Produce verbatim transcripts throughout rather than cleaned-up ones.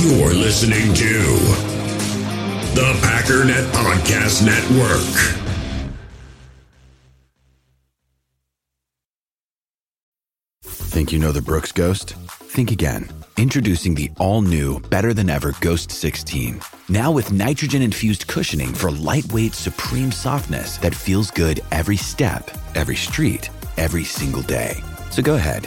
You're listening to the Packernet Podcast Network. Think you know the Brooks Ghost? Think again. Introducing the all-new, better-than-ever Ghost sixteen. Now with nitrogen-infused cushioning for lightweight, supreme softness that feels good every step, every street, every single day. So go ahead,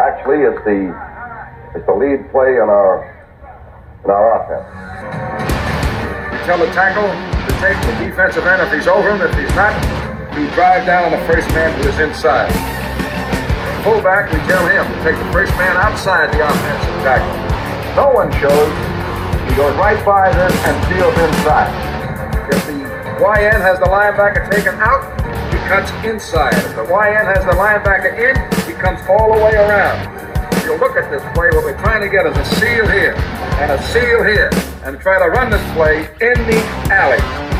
Actually, it's the it's the lead play in our in our offense. You tell the tackle to take the defensive end if he's over him. If he's not, you drive down the first man to his inside. Fullback, we tell him to take the first man outside the offensive tackle. No one shows. He goes right by them and steals inside. If the Y N has the linebacker taken out, he cuts inside. If the Y N has the linebacker in, comes all the way around. If you look at this play, what we're trying to get is a seal here and a seal here and try to run this play in the alley.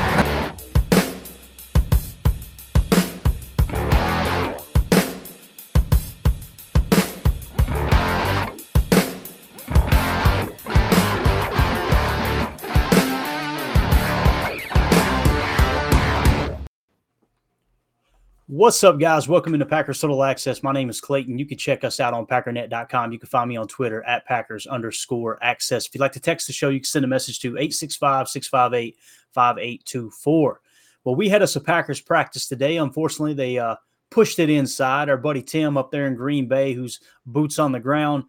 What's up, guys? Welcome into Packers Total Access. My name is Clayton. You can check us out on packernet dot com. You can find me on Twitter at Packers underscore access. If you'd like to text the show, you can send a message to eight six five, six five eight, five eight two four. Well, we had us a Packers practice today. Unfortunately, they uh, pushed it inside. Our buddy Tim up there in Green Bay, who's boots on the ground,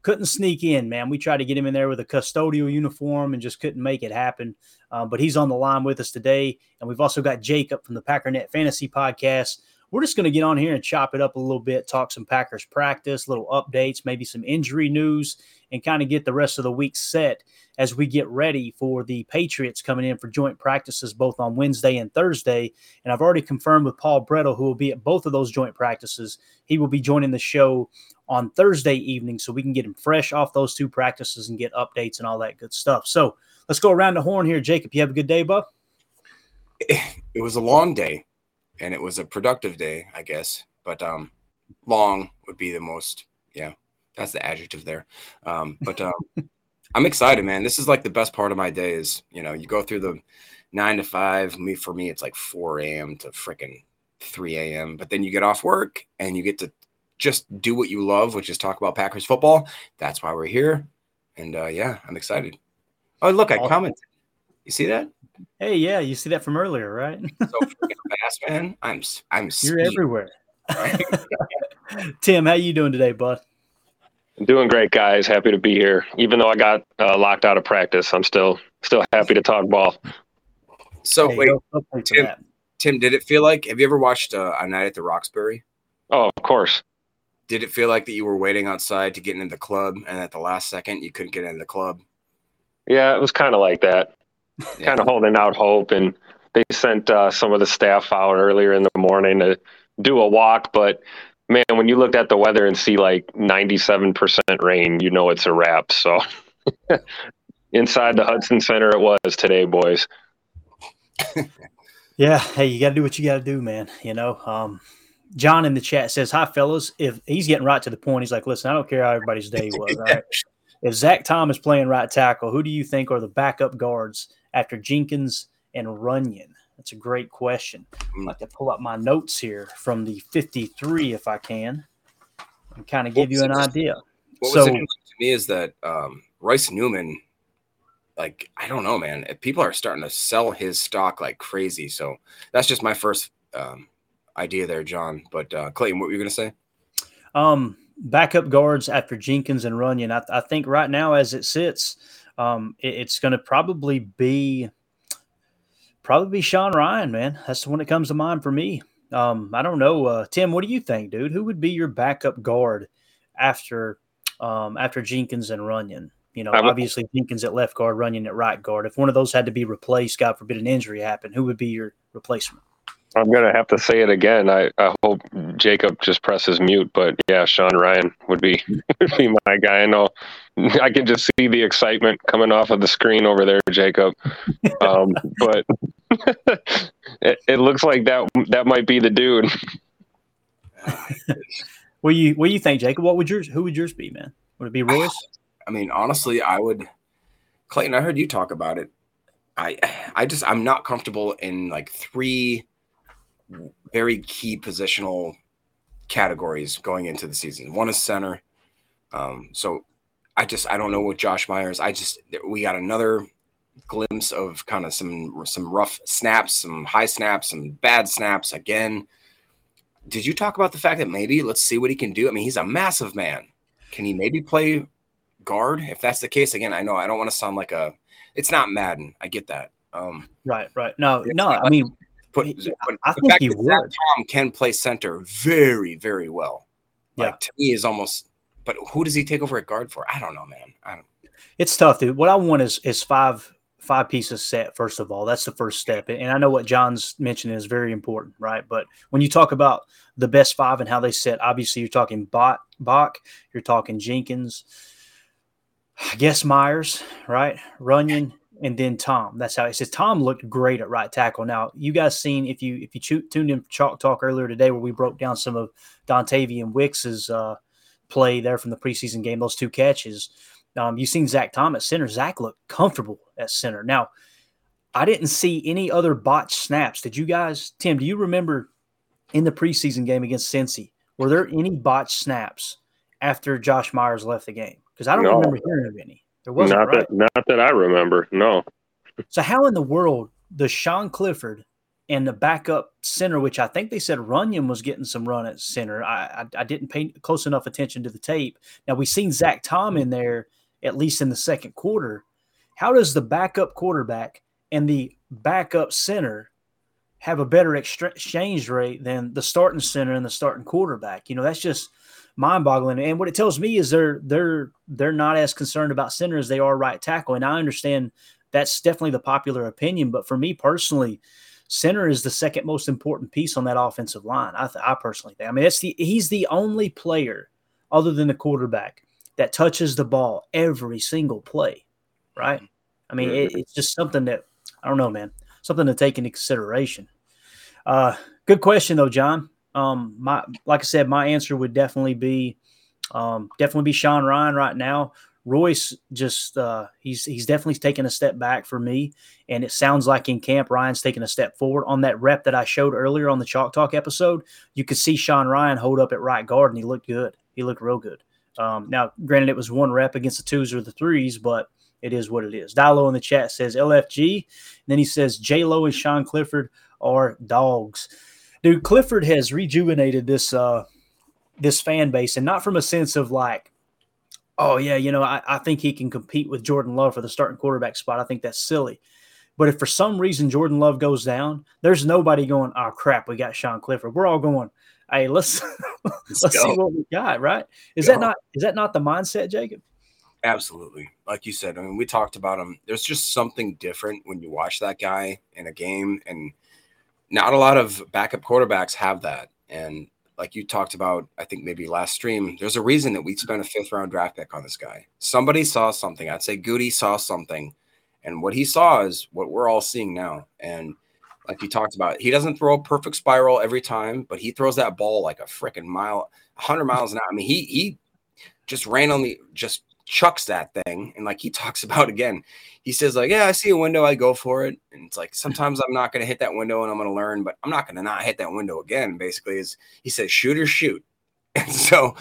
couldn't sneak in, man. We tried to get him in there with a custodial uniform and just couldn't make it happen. Uh, but he's on the line with us today. And we've also got Jacob from the Packernet Fantasy Podcast. We're just going to get on here and chop it up a little bit, talk some Packers practice, little updates, maybe some injury news, and kind of get the rest of the week set as we get ready for the Patriots coming in for joint practices both on Wednesday and Thursday. And I've already confirmed with Paul Brettel, who will be at both of those joint practices. He will be joining the show on Thursday evening so we can get him fresh off those two practices and get updates and all that good stuff. So let's go around the horn here. Jacob, you have a good day, bub? It was a long day. And it was a productive day, I guess, but um, long would be the most, yeah, that's the adjective there. Um, but um, I'm excited, man. This is like the best part of my day is, you know, you go through the nine to five. Me For me, it's like four a.m. to freaking three a.m. But then you get off work and you get to just do what you love, which is talk about Packers football. That's why we're here. And, uh, yeah, I'm excited. Oh, look, I commented. You see that? Hey, yeah, you see that from earlier, right? So freaking fast, man. I'm, I'm. You're speed. Everywhere. Right? Tim, how you doing today, bud? Doing great, guys. Happy to be here. Even though I got uh, locked out of practice, I'm still, still happy to talk ball. So hey, wait, go, go Tim, Tim, did it feel like? Have you ever watched uh, A Night at the Roxbury? Oh, of course. Did it feel like that you were waiting outside to get into the club, and at the last second you couldn't get into the club? Yeah, it was kind of like that. Yeah. Kind of holding out hope, and they sent uh, some of the staff out earlier in the morning to do a walk. But man, when you looked at the weather and see like ninety-seven percent rain, you know it's a wrap. So inside the Hudson Center it was today, boys. Yeah, hey, you got to do what you got to do, man. You know, um, John in the chat says, "Hi, fellas." If he's getting right to the point, he's like, "Listen, I don't care how everybody's day was. All right? If Zach Thomas playing right tackle, who do you think are the backup guards after Jenkins and Runyon?" That's a great question. I'd like to pull up my notes here from the fifty-three, if I can, and kind of give you an idea. What so, was interesting to me is that um, Royce Newman, like, I don't know, man. People are starting to sell his stock like crazy. So that's just my first um, idea there, John. But, uh, Clayton, what were you going to say? Um, backup guards after Jenkins and Runyon. I, I think right now as it sits, um, it, it's going to probably be probably be Sean Rhyan, man. That's the one that comes to mind for me. Um, I don't know. Uh, Tim, what do you think, dude? Who would be your backup guard after um, after Jenkins and Runyon? You know, obviously Jenkins at left guard, Runyon at right guard. If one of those had to be replaced, God forbid an injury happened, who would be your replacement? I'm going to have to say it again. I, I hope Jacob just presses mute, but yeah, Sean Rhyan would be would be my guy. I know I can just see the excitement coming off of the screen over there, Jacob. Um, but it, it looks like that that might be the dude. What do you what do you think, Jacob? What would yours? Who would yours be, man? Would it be Royce? I mean, honestly, I would. Clayton, I heard you talk about it. I I just I'm not comfortable in like three very key positional categories going into the season. One is center. Um, so I just I don't know what Josh Myers. I just we got another glimpse of kind of some some rough snaps, some high snaps, some bad snaps again. Did you talk about the fact that maybe let's see what he can do? I mean, he's a massive man. Can he maybe play guard? If that's the case, again, I know I don't want to sound like a it's not Madden. I get that. Um, right, right. No, no, I mean Put, but I think he would. Tom can play center very, very well. Like, yeah, to me is almost. But who does he take over at guard for? I don't know, man. I don't. It's tough, dude. What I want is is five five pieces set. First of all, that's the first step. And I know what John's mentioned is very important, right? But when you talk about the best five and how they set, obviously you're talking Bach, Bach you're talking Jenkins, I guess Myers, right? Runyon. And then Tom. That's how he says. Tom looked great at right tackle. Now, you guys seen if you if you cho- tuned in for Chalk Talk earlier today, where we broke down some of Dontayvion Wicks's uh, play there from the preseason game. Those two catches. Um, you seen Zach Tom at center. Zach looked comfortable at center. Now, I didn't see any other botched snaps. Did you guys, Tim? Do you remember in the preseason game against Cincy? Were there any botched snaps after Josh Myers left the game? Because I don't no. remember hearing of any. There wasn't, not right? that, not that I remember. No. So how in the world does Sean Clifford and the backup center, which I think they said Runyon was getting some run at center. I, I I didn't pay close enough attention to the tape. Now we've seen Zach Tom in there at least in the second quarter. How does the backup quarterback and the backup center have a better exchange rate than the starting center and the starting quarterback? You know, that's just mind-boggling. And what it tells me is they're they're they're not as concerned about center as they are right tackle. And I understand that's definitely the popular opinion, but for me personally, center is the second most important piece on that offensive line. I, th- I personally think. I mean, it's the he's the only player other than the quarterback that touches the ball every single play, right? I mean, it, it's just something that I don't know, man. Something to take into consideration. Uh, good question though, John. Um, my, like I said, my answer would definitely be, um, definitely be Sean Rhyan right now. Royce just, uh, he's, he's definitely taken a step back for me. And it sounds like in camp, Ryan's taking a step forward on that rep that I showed earlier on the Chalk Talk episode. You could see Sean Rhyan hold up at right guard and he looked good. He looked real good. Um, now granted it was one rep against the twos or the threes, but it is what it is. Dilo in the chat says L F G. And then he says J-Lo and Sean Clifford are dogs. Dude, Clifford has rejuvenated this uh, this fan base, and not from a sense of like, oh, yeah, you know, I, I think he can compete with Jordan Love for the starting quarterback spot. I think that's silly. But if for some reason Jordan Love goes down, there's nobody going, oh, crap, we got Sean Clifford. We're all going, hey, let's let's, let's see what we got, right? Is go. that not is that not the mindset, Jacob? Absolutely. Like you said, I mean, we talked about him. There's just something different when you watch that guy in a game, and – not a lot of backup quarterbacks have that. And like you talked about, I think maybe last stream, there's a reason that we spent a fifth round draft pick on this guy. Somebody saw something. I'd say Goody saw something. And what he saw is what we're all seeing now. And like you talked about, he doesn't throw a perfect spiral every time, but he throws that ball like a freaking mile, one hundred miles an hour. I mean, he he just randomly just chucks that thing. And like he talks about again, he says like, yeah, I see a window, I go for it. And it's like, sometimes I'm not going to hit that window and I'm going to learn, but I'm not going to not hit that window again. Basically is he says, shoot or shoot. And so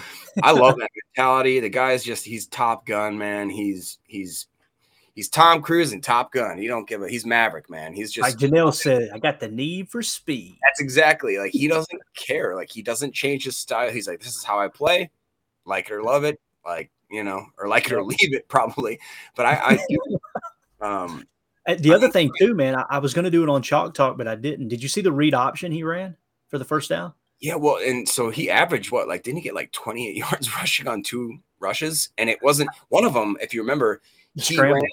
I love that mentality. The guy is just, he's Top Gun, man. He's, he's, he's Tom Cruise and Top Gun. He don't give a, he's Maverick, man. He's just like Janelle said, I got the need for speed. That's exactly like, he doesn't care. Like he doesn't change his style. He's like, this is how I play. Like it or love it. Like, you know, or like it or leave it probably. But I, I do. Um, the other thing too, man, I, I was going to do it on Chalk Talk, but I didn't. Did you see the read option he ran for the first down? Yeah, well, and so he averaged what, like, didn't he get like twenty-eight yards rushing on two rushes? And it wasn't one of them, if you remember, he went,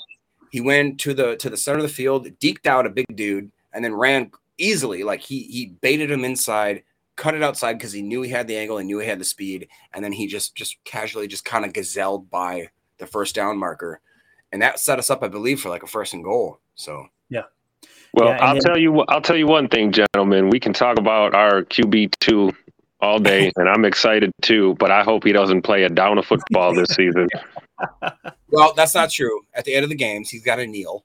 he went to the to the center of the field, deked out a big dude, and then ran easily. Like he he baited him inside, cut it outside because he knew he had the angle and knew he had the speed, and then he just just casually just kind of gazelled by the first down marker, and that set us up, I believe, for like a first and goal. So yeah. Well, yeah, I'll then, tell you. I'll tell you one thing, gentlemen. We can talk about our Q B two all day, and I'm excited too. But I hope he doesn't play a down of football this season. Well, that's not true. At the end of the games, he's got to kneel.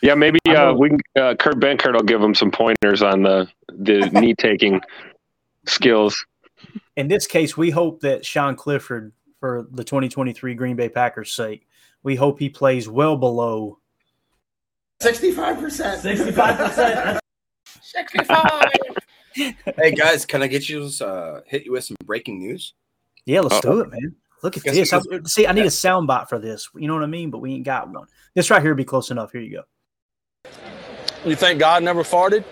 Yeah, maybe uh, we can, uh, Kurt Benkert will give him some pointers on the the knee taking skills. In this case, we hope that Sean Clifford, for the twenty twenty-three Green Bay Packers' sake, we hope he plays well below. sixty-five percent sixty-five percent sixty-five Hey, guys, can I get you uh, hit you with some breaking news? Yeah, let's Uh-oh. do it, man. Look at this. I, see, I need a soundbite for this. You know what I mean? But we ain't got one. This right here would be close enough. Here you go. You think God never farted?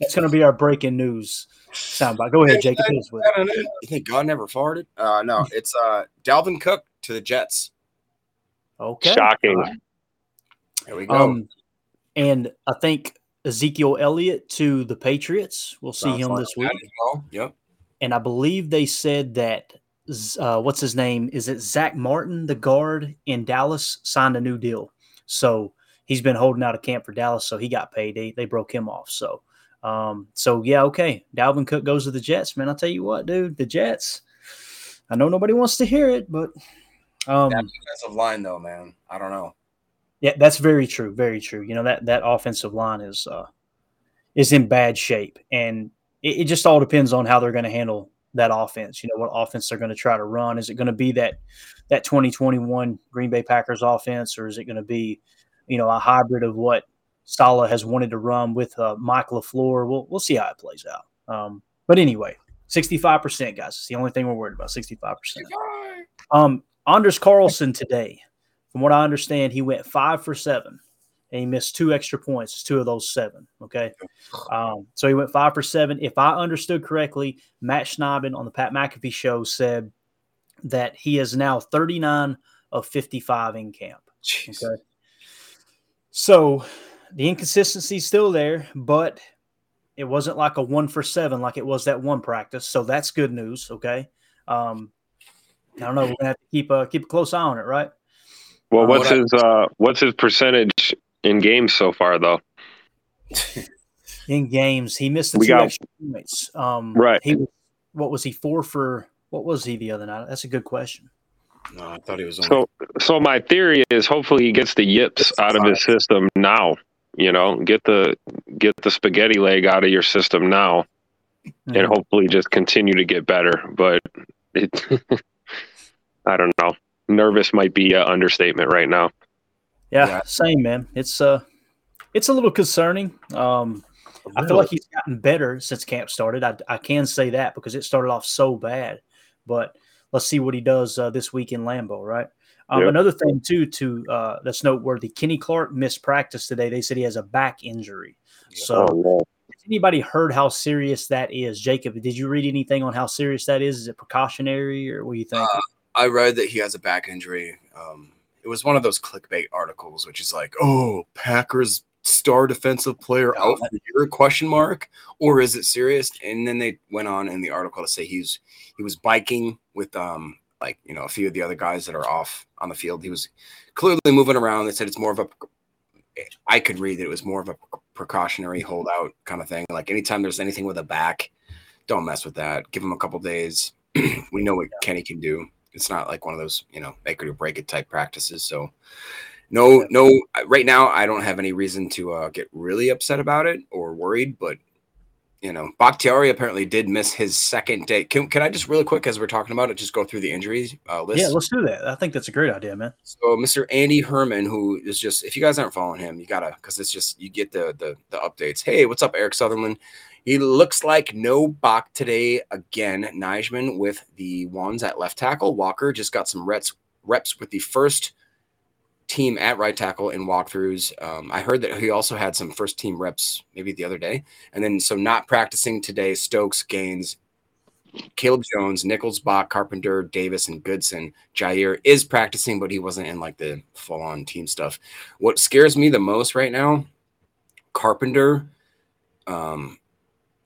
That's going to be our breaking news soundbite. Go ahead, Jacob. You think God never farted? Uh, no, it's uh, Dalvin Cook to the Jets. Okay. Shocking. There we go. Um, and I think Ezekiel Elliott to the Patriots. We'll see Sounds him like this week. Well. Yep. And I believe they said that, uh, what's his name? Is it Zach Martin, the guard in Dallas, signed a new deal. So he's been holding out of camp for Dallas, so he got paid. They they broke him off. So, um, so yeah, okay. Dalvin Cook goes to the Jets, man. I'll tell you what, dude, the Jets. I know nobody wants to hear it, but um, that defensive line, though, man. I don't know. Yeah, that's very true. Very true. You know, that that offensive line is uh, is in bad shape. And it, it just all depends on how they're going to handle that offense. You know, what offense they're going to try to run. Is it going to be that that twenty twenty-one Green Bay Packers offense, or is it going to be, you know, a hybrid of what Saleh has wanted to run with uh, Mike LaFleur? We'll, we'll see how it plays out. Um, but anyway, sixty-five percent, guys. It's the only thing we're worried about, sixty-five percent. Um, Anders Carlson today. From what I understand, he went five for seven, and he missed two extra points. It's two of those seven, okay? Um, so he went five for seven. If I understood correctly, Matt Schneiden on the Pat McAfee show said that he is now thirty-nine of fifty-five in camp. Jeez. Okay. So the inconsistency is still there, but it wasn't like a one for seven like it was that one practice. So that's good news, okay? Um, I don't know. We're going to have to keep, uh, keep a close eye on it, right? Well, what's his uh, what's his percentage in games so far, though? In games, he missed the we two got, extra points. Um, right. He, what was he four for? What was he the other night? That's a good question. No, I thought he was. Only- so, so my theory is, hopefully, he gets the yips out of his system now. You know, get the get the spaghetti leg out of your system now, mm-hmm. and hopefully, just continue to get better. But it, I don't know. Nervous might be an understatement right now. Yeah, yeah, same, man. It's uh, it's a little concerning. Um, really? I feel like he's gotten better since camp started. I, I can say that because it started off so bad. But let's see what he does uh, this week in Lambeau, right? Um, yep. Another thing, too, to uh, that's noteworthy, Kenny Clark missed practice today. They said he has a back injury. So oh, wow. Has anybody heard how serious that is? Jacob, did you read anything on how serious that is? Is it precautionary or what do you think? Uh, I read that he has a back injury. Um, it was one of those clickbait articles, which is like, "Oh, Packers star defensive player no, out for the year?" Question mark. Or is it serious? And then they went on in the article to say he's he was biking with um like you know a few of the other guys that are off on the field. He was clearly moving around. They said it's more of a. I could read that it was more of a precautionary holdout kind of thing. Like anytime there's anything with a back, don't mess with that. Give him a couple days. We know what yeah. Kenny can do. It's not like one of those, you know, make it or break it type practices. So, no, no. Right now, I don't have any reason to uh, get really upset about it or worried. But, you know, Bakhtiari apparently did miss his second day. Can, can I just really quick, as we're talking about it, just go through the injuries uh, list? Yeah, let's do that. I think that's a great idea, man. So, Mister Andy Herman, who is just, if you guys aren't following him, you gotta, because it's just you get the the the updates. Hey, what's up, Eric Sutherland? He looks like no Bach today again. Nijman with the ones at left tackle. Walker just got some reps, reps with the first team at right tackle in walkthroughs. Um, I heard that he also had some first team reps maybe the other day. And then so not practicing today, Stokes, Gaines, Caleb Jones, Nichols, Bach, Carpenter, Davis, and Goodson. Jair is practicing, but he wasn't in like the full-on team stuff. What scares me the most right now, Carpenter, um,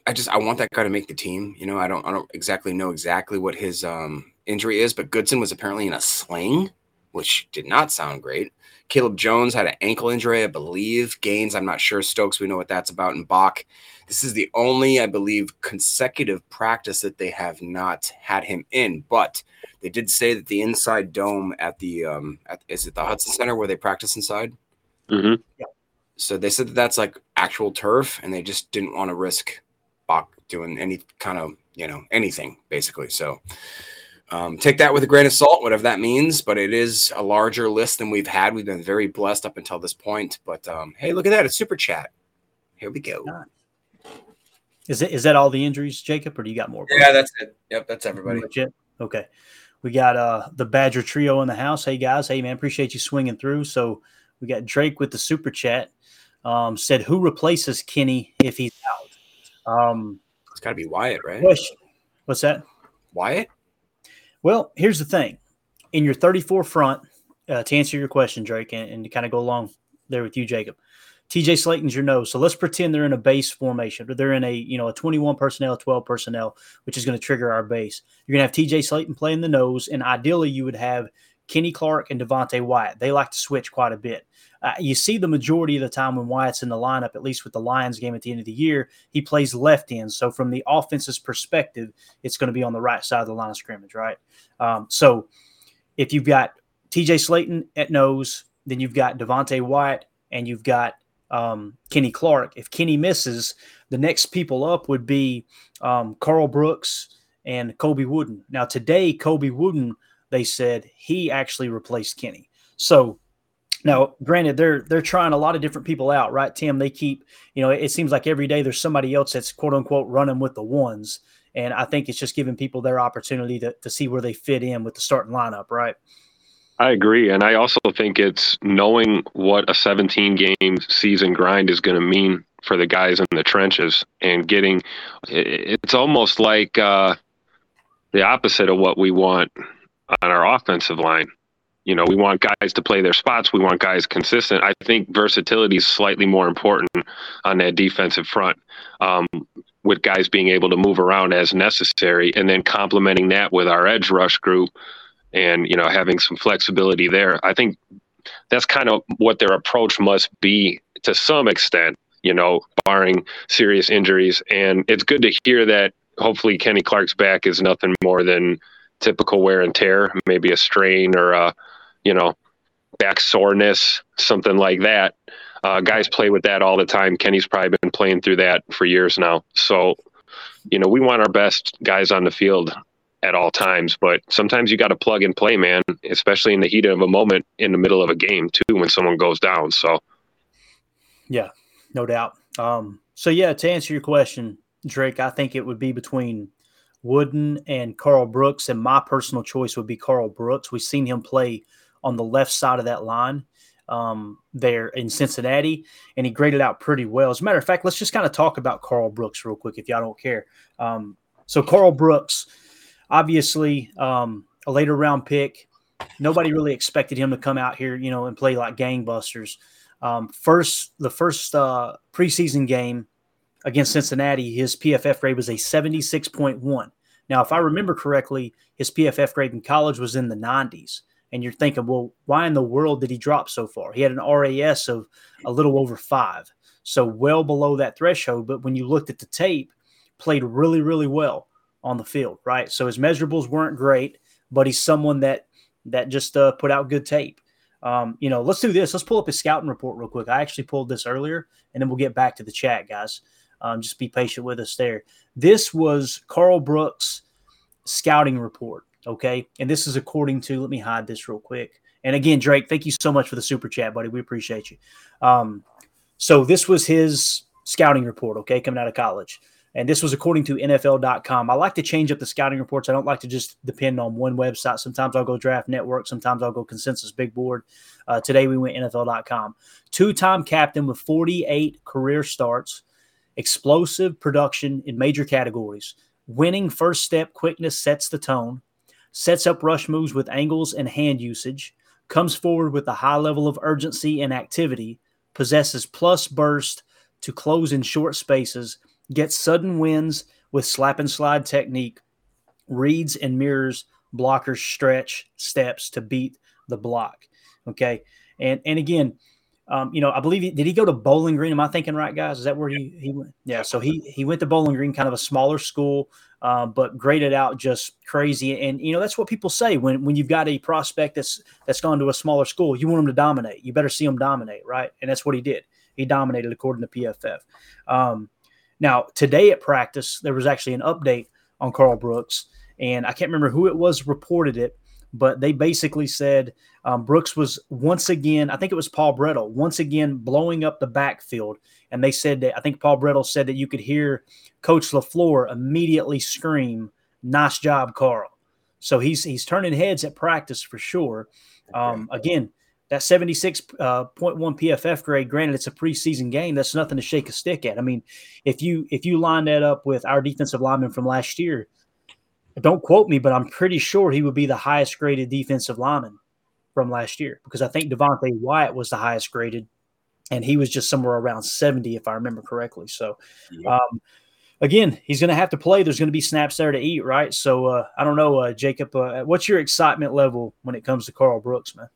I just I want that guy to make the team. You know, I don't I don't exactly know exactly what his um, injury is, but Goodson was apparently in a sling, which did not sound great. Caleb Jones had an ankle injury, I believe. Gaines, I'm not sure. Stokes, we know what that's about. And Bach, this is the only, I believe, consecutive practice that they have not had him in. But they did say that the inside dome at the um, – is it the Hudson Center where they practice inside? Mm-hmm. Yeah. So they said that that's like actual turf, and they just didn't want to risk Bach doing any kind of, you know, anything basically. So – Um, take that with a grain of salt, whatever that means, but it is a larger list than we've had. We've been very blessed up until this point, but um, hey, look at that. It's super chat. Here we go. Is it, is that all the injuries, Jacob, or do you got more? Yeah, that's it. Yep. That's everybody. That's it. Okay. We got uh, the Badger trio in the house. Hey guys. Hey man, appreciate you swinging through. So we got Drake with the super chat, um, said who replaces Kenny if he's out? Um, it's gotta be Wyatt, right? Question. What's that? Wyatt? Well, here's the thing. In your thirty-four front, uh, to answer your question, Drake, and, and to kind of go along there with you, Jacob, T J Slayton's your no. So let's pretend they're in a base formation. Or they're in a, you know, a twenty-one personnel, twelve personnel, which is going to trigger our base. You're going to have T J Slayton playing the nose, and ideally you would have Kenny Clark and Devontae Wyatt. They like to switch quite a bit. Uh, you see the majority of the time when Wyatt's in the lineup, at least with the Lions game at the end of the year, he plays left end. So from the offense's perspective, it's going to be on the right side of the line of scrimmage, right? Um, so if you've got T J Slayton at nose, then you've got Devontae Wyatt and you've got um, Kenny Clark. If Kenny misses, the next people up would be um, Karl Brooks and Kobe Wooden. Now today, Kobe Wooden, they said he actually replaced Kenny. So now, granted, they're they're trying a lot of different people out, right, Tim? They keep, you know, it seems like every day there's somebody else that's quote-unquote running with the ones, and I think it's just giving people their opportunity to, to see where they fit in with the starting lineup, right? I agree, and I also think it's knowing what a seventeen-game season grind is going to mean for the guys in the trenches and getting – it's almost like uh, the opposite of what we want on our offensive line. You know, we want guys to play their spots. We want guys consistent. I think versatility is slightly more important on that defensive front, um, with guys being able to move around as necessary, and then complementing that with our edge rush group and, you know, having some flexibility there. I think that's kind of what their approach must be to some extent, you know, barring serious injuries. And it's good to hear that hopefully Kenny Clark's back is nothing more than typical wear and tear, maybe a strain or a, you know, back soreness, something like that. Uh, guys play with that all the time. Kenny's probably been playing through that for years now. So, you know, we want our best guys on the field at all times, but sometimes you got to plug and play, man, especially in the heat of a moment in the middle of a game too, when someone goes down. So. Yeah, no doubt. Um, so yeah, to answer your question, Drake, I think it would be between Wooden and Karl Brooks, and my personal choice would be Karl Brooks. We've seen him play on the left side of that line um, there in Cincinnati, and he graded out pretty well. As a matter of fact, let's just kind of talk about Karl Brooks real quick if y'all don't care. Um, so Karl Brooks, obviously um, a later round pick. Nobody really expected him to come out here, you know, and play like gangbusters. Um, first, the first uh, preseason game against Cincinnati, his P F F grade was a seventy-six point one. Now, if I remember correctly, his P F F grade in college was in the nineties. And you're thinking, well, why in the world did he drop so far? He had an R A S of a little over five, so well below that threshold. But when you looked at the tape, played really, really well on the field, right? So his measurables weren't great, but he's someone that that just uh, put out good tape. Um, you know, let's do this. Let's pull up his scouting report real quick. I actually pulled this earlier, and then we'll get back to the chat, guys. Um, just be patient with us there. This was Karl Brooks' scouting report, okay? And this is according to – let me hide this real quick. And, again, Drake, thank you so much for the super chat, buddy. We appreciate you. Um, so this was his scouting report, okay, coming out of college. And this was according to N F L dot com. I like to change up the scouting reports. I don't like to just depend on one website. Sometimes I'll go Draft Network. Sometimes I'll go Consensus Big Board. Uh, today we went N F L dot com. Two-time captain with forty-eight career starts, explosive production in major categories. Winning first step quickness sets the tone, sets up rush moves with angles and hand usage, comes forward with a high level of urgency and activity, possesses plus burst to close in short spaces, gets sudden wins with slap and slide technique, reads and mirrors blockers, stretch steps to beat the block. Okay. And, and again, Um, you know, I believe – did he go to Bowling Green? Am I thinking right, guys? Is that where he, he went? Yeah, so he he went to Bowling Green, kind of a smaller school, uh, but graded out just crazy. And, you know, that's what people say when when you've got a prospect that's that's gone to a smaller school. You want them to dominate. You better see them dominate, right? And that's what he did. He dominated according to P F F. Um, now, today at practice, there was actually an update on Karl Brooks, and I can't remember who it was reported it, but they basically said um, Brooks was once again, I think it was Paul Brettel, once again blowing up the backfield. And they said that, I think Paul Brettel said that you could hear Coach LaFleur immediately scream, "Nice job, Karl." So he's he's turning heads at practice for sure. Um, again, that seventy-six point one uh, P F F grade, granted it's a preseason game, that's nothing to shake a stick at. I mean, if you if you line that up with our defensive lineman from last year, don't quote me, but I'm pretty sure he would be the highest graded defensive lineman from last year, because I think Devontae Wyatt was the highest graded, and he was just somewhere around seventy, if I remember correctly. So, yeah. um, again, he's going to have to play. There's going to be snaps there to eat, right? So, uh, I don't know, uh, Jacob, uh, what's your excitement level when it comes to Karl Brooks, man?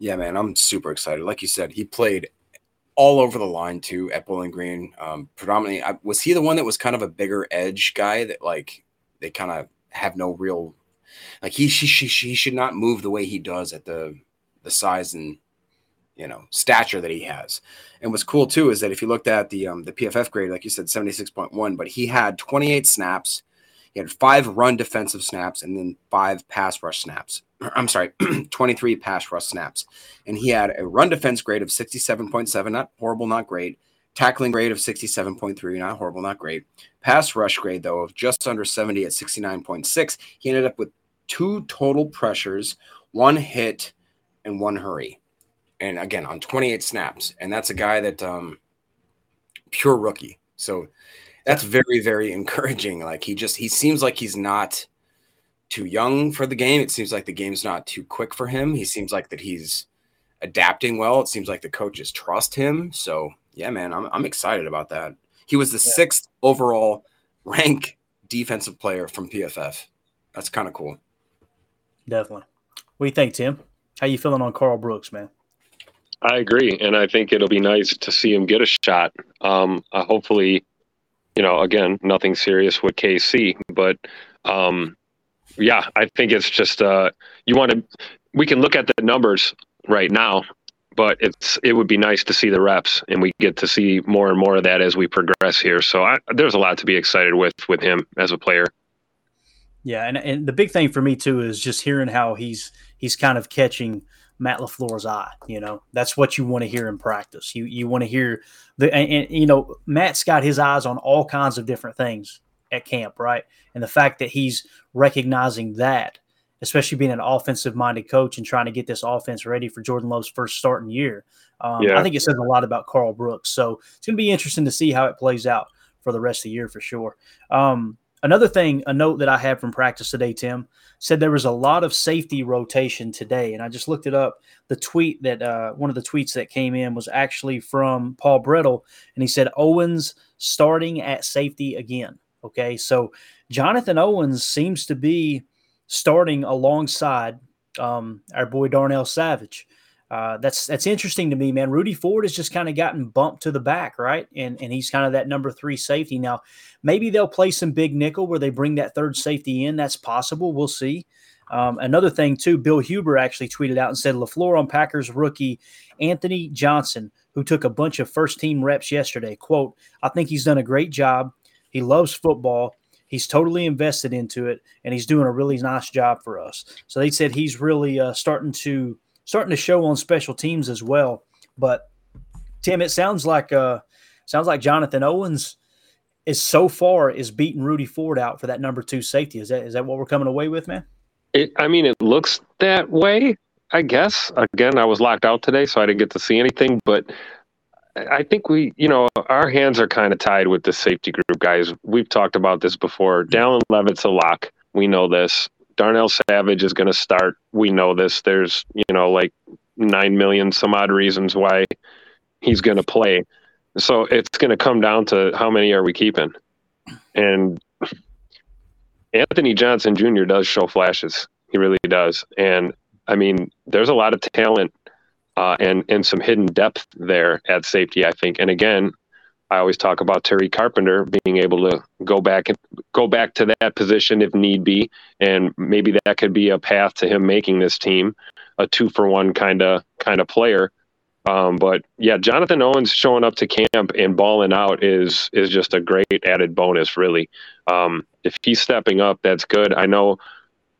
Yeah, man, I'm super excited. Like you said, he played all over the line too at Bowling Green. Um, predominantly, I, was he the one that was kind of a bigger edge guy that like they kind of have no real, like he she, she she should not move the way he does at the the size and, you know, stature that he has. And what's cool too is that if you looked at the um the P F F grade, like you said, seventy-six point one, but he had twenty-eight snaps, he had five run defensive snaps, and then five pass rush snaps. I'm sorry, twenty-three pass rush snaps, and he had a run defense grade of sixty-seven point seven, not horrible, not great. Tackling grade of sixty-seven point three, not horrible, not great. Pass rush grade, though, of just under seventy at sixty-nine point six. He ended up with two total pressures, one hit, and one hurry. And, again, on twenty-eight snaps. And that's a guy that um, – pure rookie. So that's very, very encouraging. Like, he just – he seems like he's not too young for the game. It seems like the game's not too quick for him. He seems like that he's adapting well. It seems like the coaches trust him. So – yeah, man, I'm I'm excited about that. He was the yeah. sixth overall ranked defensive player from P F F. That's kind of cool. Definitely. What do you think, Tim? How you feeling on Karl Brooks, man? I agree, and I think it'll be nice to see him get a shot. Um, uh, hopefully, you know, again, nothing serious with K C, but um, yeah, I think it's just uh, you want to. We can look at the numbers right now, but it's it would be nice to see the reps, and we get to see more and more of that as we progress here. So I, there's a lot to be excited with with him as a player. Yeah, and and the big thing for me too is just hearing how he's he's kind of catching Matt LaFleur's eye. You know, that's what you want to hear in practice. You you want to hear the and, and you know, Matt's got his eyes on all kinds of different things at camp, right? And the fact that he's recognizing that, especially being an offensive-minded coach and trying to get this offense ready for Jordan Love's first starting year. Um, yeah. I think it says a lot about Karl Brooks. So it's going to be interesting to see how it plays out for the rest of the year for sure. Um, another thing, a note that I had from practice today, Tim, said there was a lot of safety rotation today, and I just looked it up. The tweet that uh, – one of the tweets that came in was actually from Paul Brettel, and he said Owens starting at safety again. Okay, so Jonathan Owens seems to be – starting alongside um, our boy Darnell Savage. Uh, that's that's interesting to me, man. Rudy Ford has just kind of gotten bumped to the back, right? And and he's kind of that number three safety. Now, maybe they'll play some big nickel where they bring that third safety in. That's possible. We'll see. Um, another thing, too, Bill Huber actually tweeted out and said LaFleur on Packers rookie Anthony Johnson, who took a bunch of first-team reps yesterday. Quote, "I think he's done a great job. He loves football. He's totally invested into it, and he's doing a really nice job for us." So they said he's really uh, starting to starting to show on special teams as well. But Tim, it sounds like uh, sounds like Jonathan Owens is so far is beating Rudy Ford out for that number two safety. Is that is that what we're coming away with, man? It, I mean, it looks that way, I guess. Again, I was locked out today, so I didn't get to see anything. But I think we, you know, our hands are kind of tied with the safety group, guys. We've talked about this before. Dallin Levitt's a lock. We know this. Darnell Savage is going to start. We know this. There's, you know, like nine million some odd reasons why he's going to play. So it's going to come down to how many are we keeping? And Anthony Johnson Junior does show flashes. He really does. And, I mean, there's a lot of talent uh, and, and some hidden depth there at safety, I think. And, again, I always talk about Terry Carpenter being able to go back and go back to that position if need be, and maybe that could be a path to him making this team a two-for-one kind of kind of player. Um, but, yeah, Jonathan Owens showing up to camp and balling out is is just a great added bonus, really. Um, if he's stepping up, that's good. I know,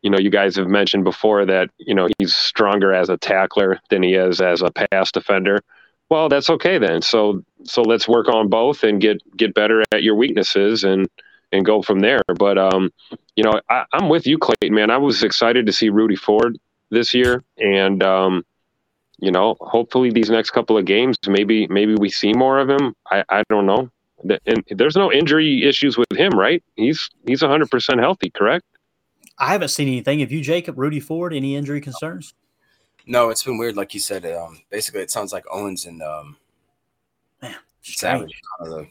you know, you guys have mentioned before that, you know, he's stronger as a tackler than he is as a pass defender. Well, that's okay then. So so let's work on both and get, get better at your weaknesses and, and go from there. But, um, you know, I, I'm with you, Clayton, man. I was excited to see Rudy Ford this year. And, um, you know, hopefully these next couple of games, maybe maybe we see more of him. I, I don't know. And there's no injury issues with him, right? He's he's one hundred percent healthy, correct? I haven't seen anything. Have you, Jacob, Rudy Ford, any injury concerns? No, it's been weird. Like you said, um, basically it sounds like Owens and um, Man, Savage are the,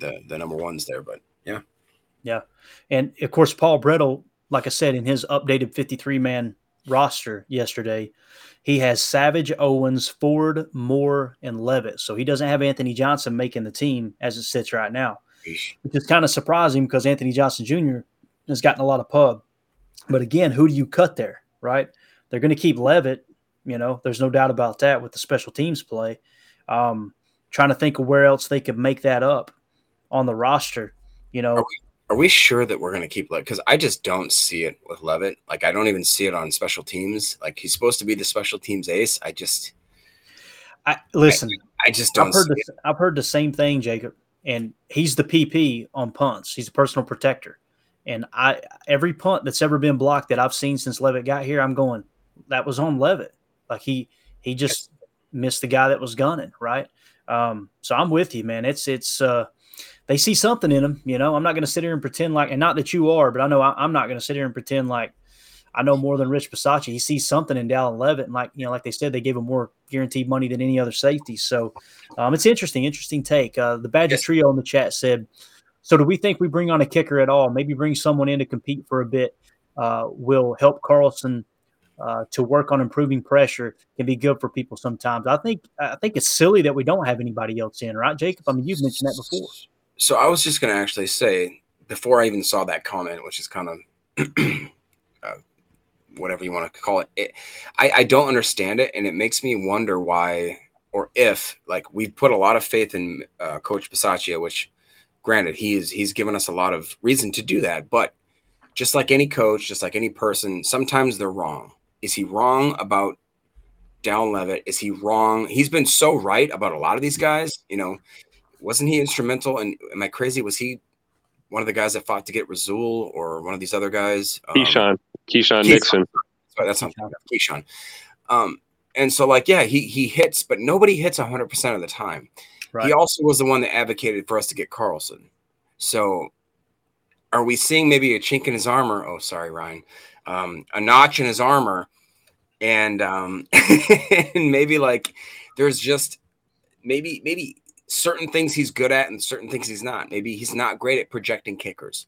the, the number ones there. But, yeah. Yeah. And, of course, Paul Brettel, like I said, in his updated fifty-three man roster yesterday, he has Savage, Owens, Ford, Moore, and Levitt. So he doesn't have Anthony Johnson making the team as it sits right now, which is kind of surprising because Anthony Johnson Junior has gotten a lot of pub. But, again, who do you cut there, right? They're going to keep Levitt. You know, there's no doubt about that with the special teams play. Um, trying to think of where else they could make that up on the roster. You know, are we, are we sure that we're going to keep Levitt? Because I just don't see it with Levitt. Like, I don't even see it on special teams. Like, he's supposed to be the special teams ace. I just, I listen. I, I just don't. I've heard, see the, it. I've heard the same thing, Jacob. And he's the P P on punts. He's a personal protector. And I every punt that's ever been blocked that I've seen since Levitt got here, I'm going, that was on Levitt. Like he, he just missed the guy that was gunning, right? Um, so I'm with you, man. It's it's uh, they see something in him, you know. I'm not going to sit here and pretend like, and not that you are, but I know I, I'm not going to sit here and pretend like I know more than Rich Passaccia. He sees something in Dallin Levitt, and like you know, like they said, they gave him more guaranteed money than any other safety. So um, it's interesting, interesting take. Uh, the Badger yes. Trio in the chat said, "So do we think we bring on a kicker at all? Maybe bring someone in to compete for a bit. Uh, will help Carlson." Uh, to work on improving pressure can be good for people sometimes. I think I think it's silly that we don't have anybody else in, right, Jacob? I mean, you've mentioned that before. So I was just going to actually say, before I even saw that comment, which is kind of uh, whatever you want to call it, it I, I don't understand it, and it makes me wonder why or if, like, we put a lot of faith in uh, Coach Passaccia, which, granted, he is, he's given us a lot of reason to do that, but just like any coach, just like any person, sometimes they're wrong. Is he wrong about Dallin Levitt? Is he wrong? He's been so right about a lot of these guys. You know, wasn't he instrumental? And am I crazy? Was he one of the guys that fought to get Razul or one of these other guys? Um, Keyshawn. Keyshawn Nixon. Sorry, that's not Keyshawn. Um, and so, like, yeah, he he hits, but nobody hits one hundred percent of the time. Right. He also was the one that advocated for us to get Carlson. So are we seeing maybe a chink in his armor? Oh, sorry, Ryan. Um, a notch in his armor, and um, and maybe like there's just maybe maybe certain things he's good at and certain things he's not. Maybe he's not great at projecting kickers,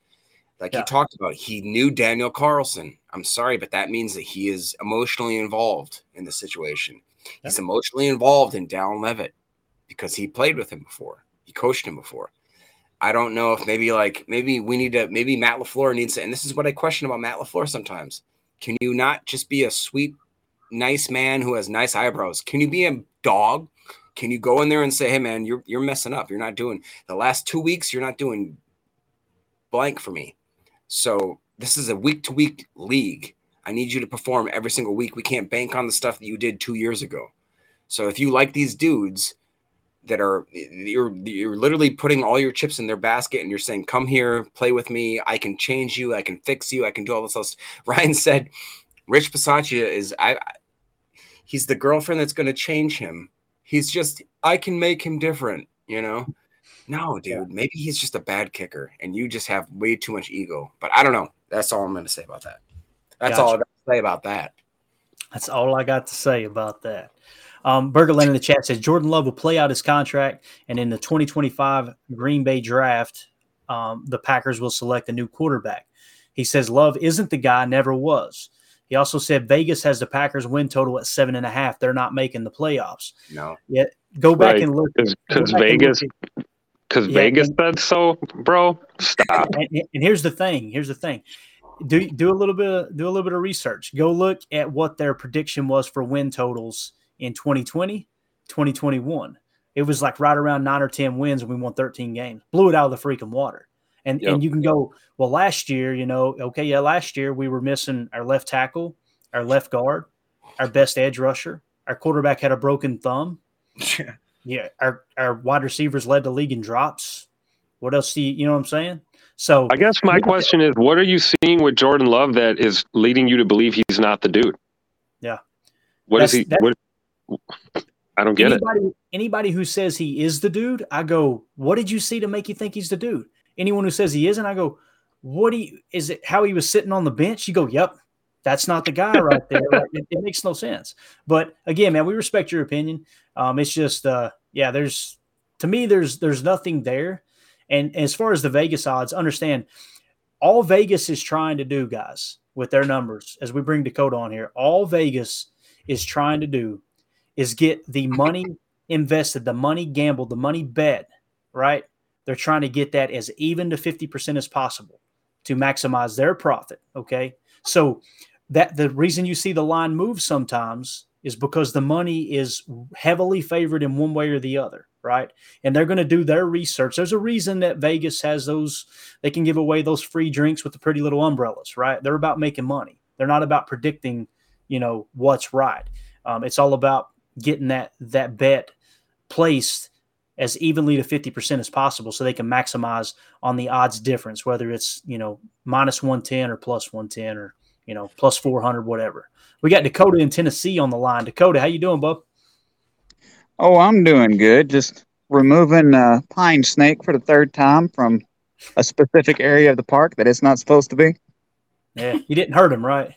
like yeah. he talked about. He knew Daniel Carlson. I'm sorry, but that means that he is emotionally involved in the situation. Yeah. He's emotionally involved in Dallin Levitt because he played with him before. He coached him before. I don't know if maybe like maybe we need to maybe Matt LaFleur needs to, and this is what I question about Matt LaFleur sometimes. Can you not just be a sweet, nice man who has nice eyebrows? Can you be a dog? Can you go in there and say, hey man, you're you're messing up. You're not doing the last two weeks, you're not doing blank for me. So this is a week to week league. I need you to perform every single week. We can't bank on the stuff that you did two years ago. So if you like these dudes, that are you're you're literally putting all your chips in their basket, and you're saying, come here, play with me. I can change you. I can fix you. I can do all this else. Ryan said, Rich Passaccia is, I, he's the girlfriend that's going to change him. He's just, I can make him different, you know? No, dude, yeah. Maybe he's just a bad kicker and you just have way too much ego, but I don't know. That's all I'm going to say about that. That's gotcha. all I got to say about that. That's all I got to say about that. Um, Burgerland in the chat says Jordan Love will play out his contract, and in the twenty twenty-five Green Bay draft, um, the Packers will select a new quarterback. He says Love isn't the guy, never was. He also said Vegas has the Packers win total at seven and a half. They're not making the playoffs. No. Yeah, go back right. and look. Because Vegas, because yeah, Vegas said so, bro. Stop. And, and here's the thing. Here's the thing. Do do a little bit of, do a little bit of research. Go look at what their prediction was for win totals in twenty twenty, twenty twenty-one. It was like right around nine or ten wins, and we won thirteen games. Blew it out of the freaking water. And yep. and you can go, well, last year, you know, okay, yeah, last year we were missing our left tackle, our left guard, our best edge rusher, our quarterback had a broken thumb. Yeah, yeah our our wide receivers led the league in drops. What else do you, you know what I'm saying? So I guess my question is, what are you seeing with Jordan Love that is leading you to believe he's not the dude? Yeah. What That's, is he? What, I don't get anybody, it. Anybody who says he is the dude, I go, what did you see to make you think he's the dude? Anyone who says he isn't, I go, what do you, is it how he was sitting on the bench? You go, yep, that's not the guy right there. it, it makes no sense. But again, man, we respect your opinion. Um, it's just, uh, yeah, there's, to me, there's, there's nothing there. And as far as the Vegas odds, understand all Vegas is trying to do, guys, with their numbers, as we bring Dakota on here, all Vegas is trying to do is get the money invested, the money gambled, the money bet, right? They're trying to get that as even to fifty percent as possible to maximize their profit, okay? So that the reason you see the line move sometimes is because the money is heavily favored in one way or the other, right? And they're going to do their research. There's a reason that Vegas has those, they can give away those free drinks with the pretty little umbrellas, right? They're about making money. They're not about predicting, you know, what's right. Um, it's all about getting that that bet placed as evenly to fifty percent as possible so they can maximize on the odds difference, whether it's, you know, minus one ten or plus one ten or, you know, plus four hundred, whatever. We got Dakota in Tennessee on the line. Dakota, how you doing, bub? Oh, I'm doing good. Just removing a pine snake for the third time from a specific area of the park that it's not supposed to be. Yeah, you didn't hurt him, right?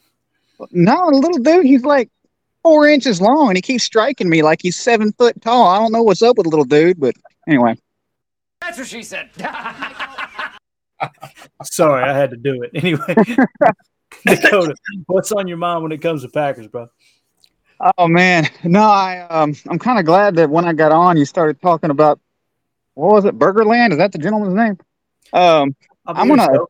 No, little dude, he's like four inches long, and he keeps striking me like he's seven foot tall. I don't know what's up with little dude, but anyway. That's what she said. Sorry, I had to do it. Anyway. Dakota, what's on your mind when it comes to Packers, bro? Oh man, no, I um, I'm kind of glad that when I got on, you started talking about what was it, Burgerland? Is that the gentleman's name? Um, I'm gonna, so.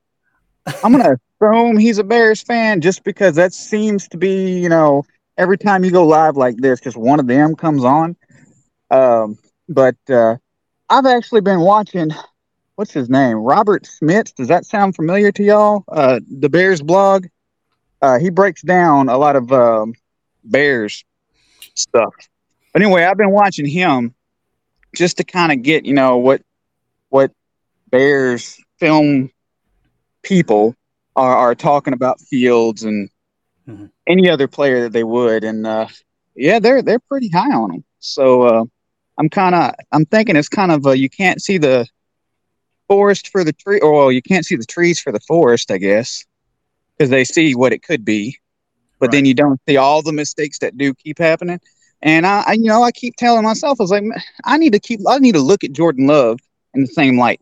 I'm gonna assume he's a Bears fan just because that seems to be, you know, every time you go live like this, just one of them comes on. Um, but uh, I've actually been watching. What's his name? Robert Smith. Does that sound familiar to y'all? Uh, the Bears blog. Uh, he breaks down a lot of um, Bears stuff. But anyway, I've been watching him just to kind of get, you know, what what Bears film people are, are talking about Fields and mm-hmm. any other player that they would. And uh, yeah, they're they're pretty high on him. So uh, I'm kind of I'm thinking it's kind of uh, you can't see the forest for the tree, or well, you can't see the trees for the forest, I guess, because they see what it could be, but right. then you don't see all the mistakes that do keep happening. And I, I, you know, I keep telling myself, I was like, I need to keep, I need to look at Jordan Love in the same light.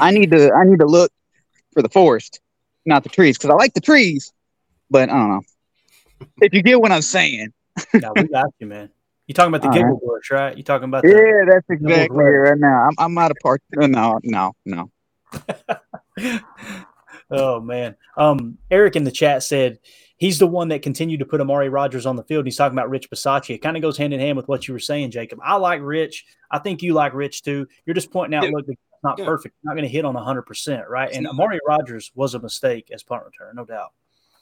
I need to, I need to look for the forest, not the trees, because I like the trees, but I don't know if you get what I'm saying. No, we got you, man. You talking about the all giggle right. bush, right? You talking about the yeah, that's exactly it right now. I'm I'm out of part. No, no, no. Oh man, um, Eric in the chat said he's the one that continued to put Amari Rodgers on the field. And he's talking about Rich Passaccia. It kind of goes hand in hand with what you were saying, Jacob. I like Rich. I think you like Rich too. You're just pointing out, yeah. look, it's not yeah. perfect. You're not going to hit on one hundred percent, right? And Amari Rodgers was a mistake as punt return, no doubt.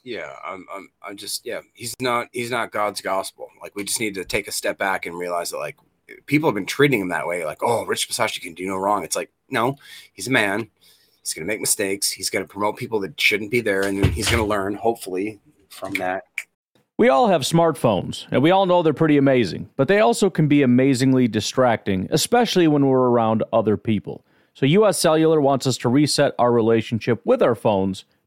Yeah, I'm. I'm. I just. Yeah, he's not. He's not God's gospel. Like we just need to take a step back and realize that, like, people have been treating him that way. Like, oh, Rich Passaccia can do no wrong. It's like, no, he's a man. He's going to make mistakes. He's going to promote people that shouldn't be there. And he's going to learn, hopefully, from that. We all have smartphones, and we all know they're pretty amazing, but they also can be amazingly distracting, especially when we're around other people. So U S Cellular wants us to reset our relationship with our phones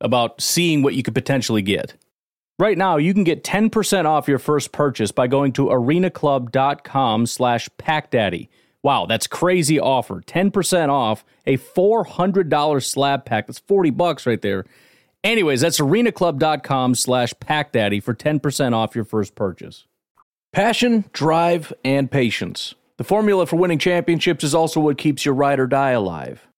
about seeing what you could potentially get. Right now, you can get ten percent off your first purchase by going to arenaclub.com slash packdaddy. Wow, that's crazy offer. ten percent off a four hundred dollars slab pack. That's forty bucks right there. Anyways, that's arenaclub.com slash packdaddy for ten percent off your first purchase. Passion, drive, and patience. The formula for winning championships is also what keeps your ride or die alive.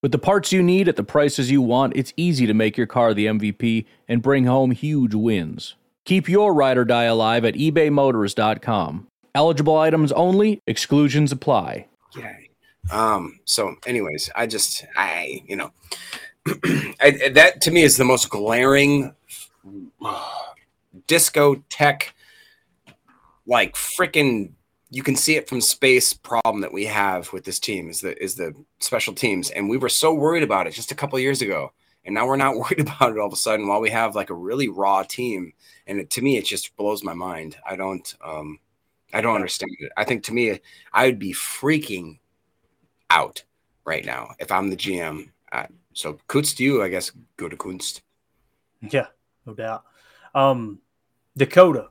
With the parts you need at the prices you want, it's easy to make your car the M V P and bring home huge wins. Keep your ride or die alive at ebay motors dot com. Eligible items only. Exclusions apply. Yay. Um, so anyways, I just, I, you know, I, that to me is the most glaring uh, disco tech, like freaking you can see it from space problem that we have with this team is the, is the special teams. And we were so worried about it just a couple of years ago. And now we're not worried about it all of a sudden while we have like a really raw team. And it, to me, it just blows my mind. I don't, um, I don't understand it. I think to me, I would be freaking out right now if I'm the G M. Uh, so Kunst to you, I guess, go to Kunst. Yeah, no doubt. Um, Dakota.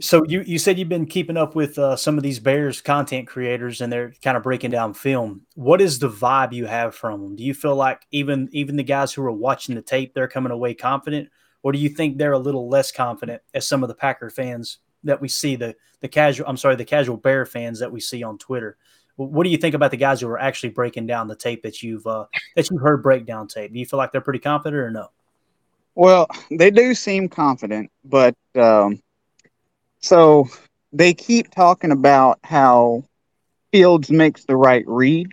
So you, you said you've been keeping up with uh, some of these Bears content creators and they're kind of breaking down film. What is the vibe you have from them? Do you feel like even even the guys who are watching the tape, they're coming away confident? Or do you think they're a little less confident as some of the Packer fans that we see, the the casual, I'm sorry, the casual Bear fans that we see on Twitter? What do you think about the guys who are actually breaking down the tape that you've uh, that you've heard breakdown tape? Do you feel like they're pretty confident or no? Well, they do seem confident, but um... – So they keep talking about how Fields makes the right read,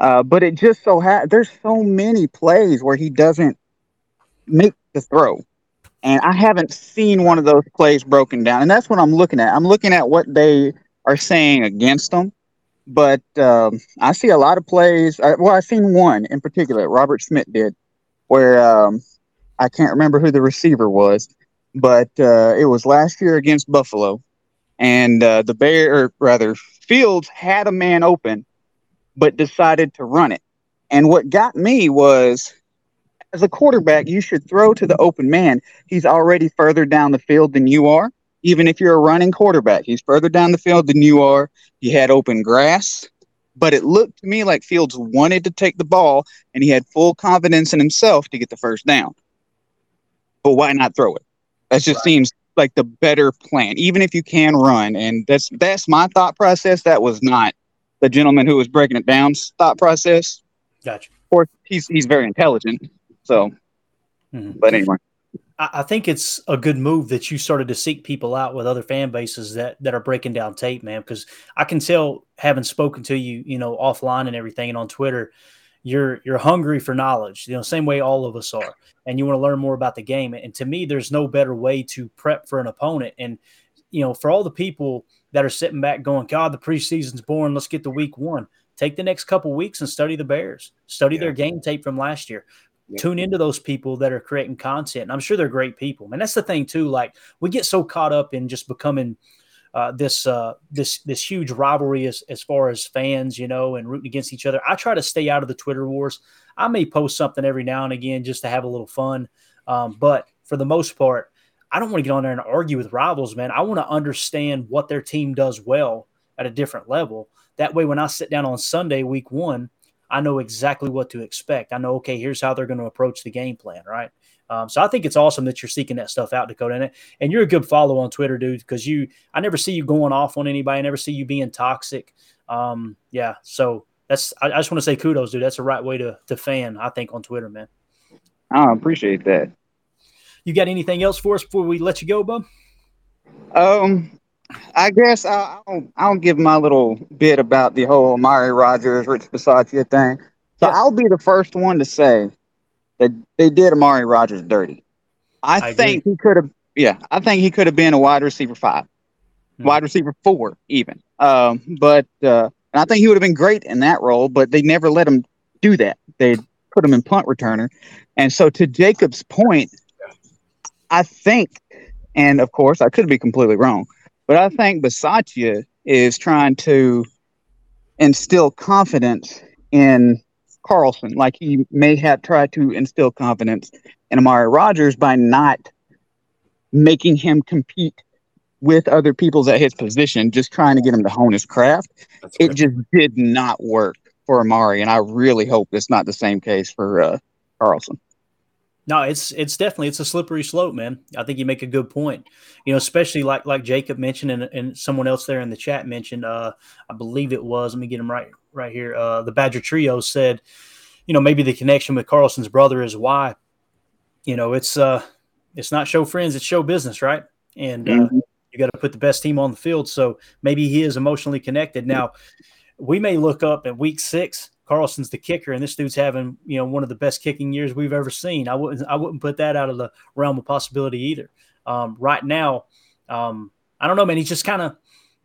uh, but it just so ha- there's so many plays where he doesn't make the throw. And I haven't seen one of those plays broken down. And that's what I'm looking at. I'm looking at what they are saying against them. But um, I see a lot of plays. I, well, I've seen one in particular, Robert Smith did, where um, I can't remember who the receiver was. But uh, it was last year against Buffalo, and uh, the Bear, or rather, Fields had a man open, but decided to run it. And what got me was, as a quarterback, you should throw to the open man. He's already further down the field than you are, even if you're a running quarterback. He's further down the field than you are. He had open grass, but it looked to me like Fields wanted to take the ball, and he had full confidence in himself to get the first down. But why not throw it? That just seems like the better plan, even if you can run. And that's that's my thought process. That was not the gentleman who was breaking it down's thought process. Gotcha. Of course, he's, he's very intelligent. So, mm-hmm. But anyway. I, I think it's a good move that you started to seek people out with other fan bases that, that are breaking down tape, man, because I can tell, having spoken to you, you know, offline and everything and on Twitter, you're you're hungry for knowledge, you know, same way all of us are, and you want to learn more about the game. And to me, there's no better way to prep for an opponent. And, you know, for all the people that are sitting back going, God, the preseason's boring, let's get to week one. Take the next couple weeks and study the Bears. Study yeah. their game tape from last year. Yeah. Tune into those people that are creating content. And I'm sure they're great people. And that's the thing, too. Like, we get so caught up in just becoming uh, this uh, this this huge rivalry as, as far as fans, you know, and rooting against each other. I try to stay out of the Twitter wars. I may post something every now and again just to have a little fun. Um, but for the most part, I don't want to get on there and argue with rivals, man. I want to understand what their team does well at a different level. That way, when I sit down on Sunday, week one, I know exactly what to expect. I know, okay, here's how they're going to approach the game plan, right? Um, so I think it's awesome that you're seeking that stuff out, Dakota. And, and you're a good follow on Twitter, dude, because you I never see you going off on anybody. I never see you being toxic. Um, yeah, so that's I, I just want to say kudos, dude. That's the right way to, to fan, I think, on Twitter, man. I appreciate that. You got anything else for us before we let you go, bub? Um, I guess I, I don't. I don't give my little bit about the whole Amari Rodgers, Rich Passaccia thing. So yeah. I'll be the first one to say that they did Amari Rodgers dirty. I, I think agree. he could have. Yeah, I think he could have been a wide receiver five, mm-hmm. wide receiver four, even. Um, but uh, and I think he would have been great in that role. But they never let him do that. They put him in punt returner. And so to Jacob's point. I think, and of course, I could be completely wrong, but I think Passaccia is trying to instill confidence in Carlson, like he may have tried to instill confidence in Amari Rodgers by not making him compete with other people at his position, just trying to get him to hone his craft. That's it good. Just did not work for Amari, and I really hope it's not the same case for uh, Carlson. No, it's it's definitely it's a slippery slope, man. I think you make a good point. You know, especially like like Jacob mentioned and, and someone else there in the chat mentioned. Uh, I believe it was. Let me get him right right here. Uh, the Badger Trio said, you know, maybe the connection with Carlson's brother is why. You know, it's uh, it's not show friends, it's show business, right? And uh, mm-hmm. you got to put the best team on the field. So maybe he is emotionally connected. Now, we may look up at week six. Carlson's the kicker, and this dude's having, you know, one of the best kicking years we've ever seen. I wouldn't, I wouldn't put that out of the realm of possibility either. Um, right now, um, I don't know, man. He's just kind of,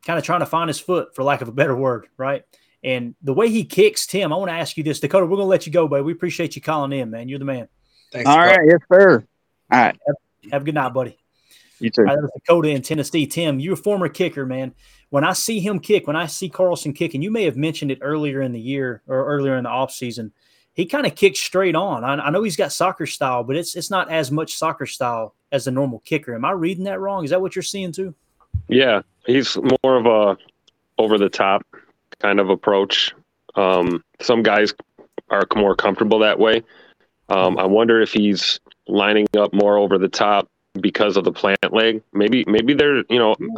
kind of trying to find his foot, for lack of a better word, right? And the way he kicks, Tim, I want to ask you this, Dakota. We're gonna let you go, buddy. We appreciate you calling in, man. You're the man. Thanks. All right, yes, sir. All right. Have, have a good night, buddy. You too. All right, Dakota in Tennessee. Tim, you're a former kicker, man. When I see him kick, when I see Carlson kick, and you may have mentioned it earlier in the year or earlier in the offseason, he kind of kicks straight on. I, I know he's got soccer style, but it's it's not as much soccer style as the normal kicker. Am I reading that wrong? Is that what you're seeing too? Yeah, he's more of a over-the-top kind of approach. Um, some guys are more comfortable that way. Um, I wonder if he's lining up more over-the-top because of the plant leg. Maybe, maybe they're, you know yeah. –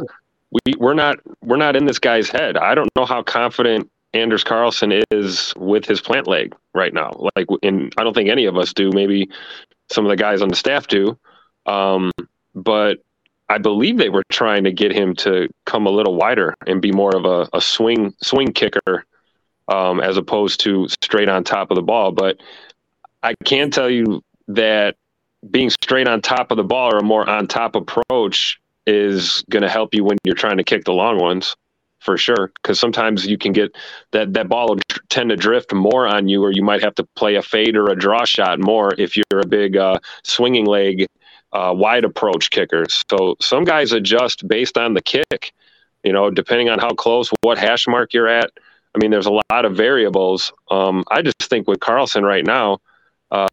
We we're not we're not in this guy's head. I don't know how confident Anders Carlson is with his plant leg right now. Like, and I don't think any of us do. Maybe some of the guys on the staff do, um, but I believe they were trying to get him to come a little wider and be more of a, a swing swing kicker um, as opposed to straight on top of the ball. But I can tell you that being straight on top of the ball or a more on top approach is going to help you when you're trying to kick the long ones, for sure. Because sometimes you can get that that ball will tend to drift more on you, or you might have to play a fade or a draw shot more if you're a big uh, swinging leg uh, wide approach kicker. So some guys adjust based on the kick, you know, depending on how close, what hash mark you're at. I mean, there's a lot of variables. Um, I just think with Carlson right now,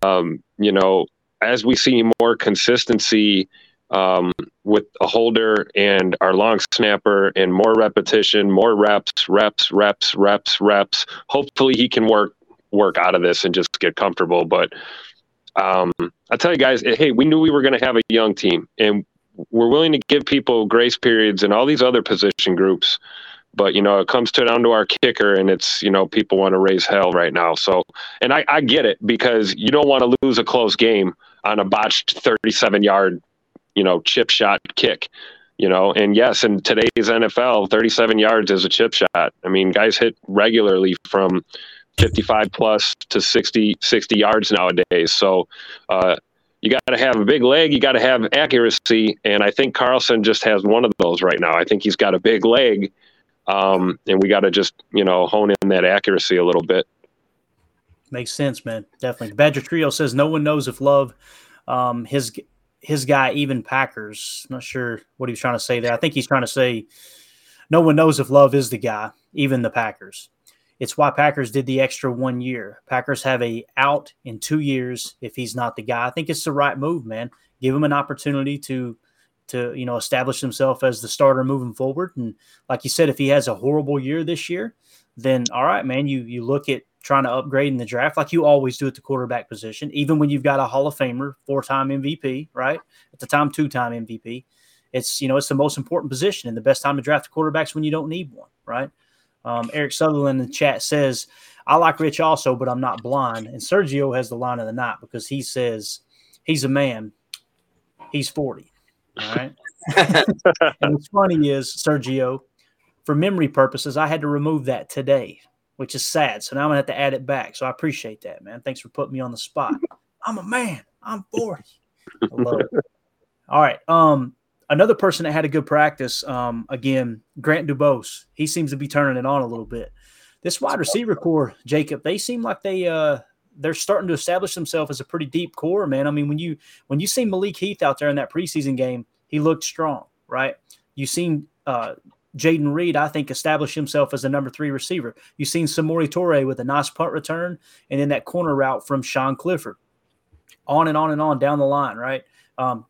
um, you know, as we see more consistency um with a holder and our long snapper and more repetition, more reps, reps, reps, reps, reps. Hopefully he can work work out of this and just get comfortable. But um I'll tell you guys, hey, we knew we were going to have a young team, and we're willing to give people grace periods and all these other position groups. But, you know, it comes to down to our kicker, and it's, you know, people want to raise hell right now. So, and I, I get it, because you don't want to lose a close game on a botched thirty-seven yard you know, chip shot kick, you know, and yes, in today's N F L, thirty-seven yards is a chip shot. I mean, guys hit regularly from fifty-five plus to sixty, sixty yards nowadays. So uh, you got to have a big leg. You got to have accuracy. And I think Carlson just has one of those right now. I think he's got a big leg. Um, and we got to just, you know, hone in that accuracy a little bit. Makes sense, man. Definitely. Badger Trio says no one knows if Love, um, his his guy, even Packers. Not sure what he was trying to say there. I think he's trying to say no one knows if Love is the guy, even the Packers. It's why Packers did the extra one year. Packers have a out in two years if he's not the guy. I think it's the right move, man. Give him an opportunity to to you know establish himself as the starter moving forward. And like you said, if he has a horrible year this year, then all right, man, you you look at trying to upgrade in the draft like you always do at the quarterback position, even when you've got a Hall of Famer, four-time M V P, right? At the time, two-time M V P. It's, you know, it's the most important position and the best time to draft quarterbacks when you don't need one, right? Um, Eric Sutherland in the chat says, I like Rich also, but I'm not blind. And Sergio has the line of the night because he says he's a man. He's forty, all right? And what's funny is, Sergio, for memory purposes, I had to remove that today, which is sad. So now I'm going to have to add it back. So I appreciate that, man. Thanks for putting me on the spot. I'm a man. I'm forty. I love it. All right. Um, another person that had a good practice, um, again, Grant DuBose. He seems to be turning it on a little bit. This wide receiver core, Jacob, they seem like they, uh, they're starting to establish themselves as a pretty deep core, man. I mean, when you when you see Malik Heath out there in that preseason game, he looked strong, right? You've seen uh, – Jayden Reed, I think, established himself as the number three receiver. You've seen Samori Toure with a nice punt return and then that corner route from Sean Clifford. On and on and on down the line, right? Um,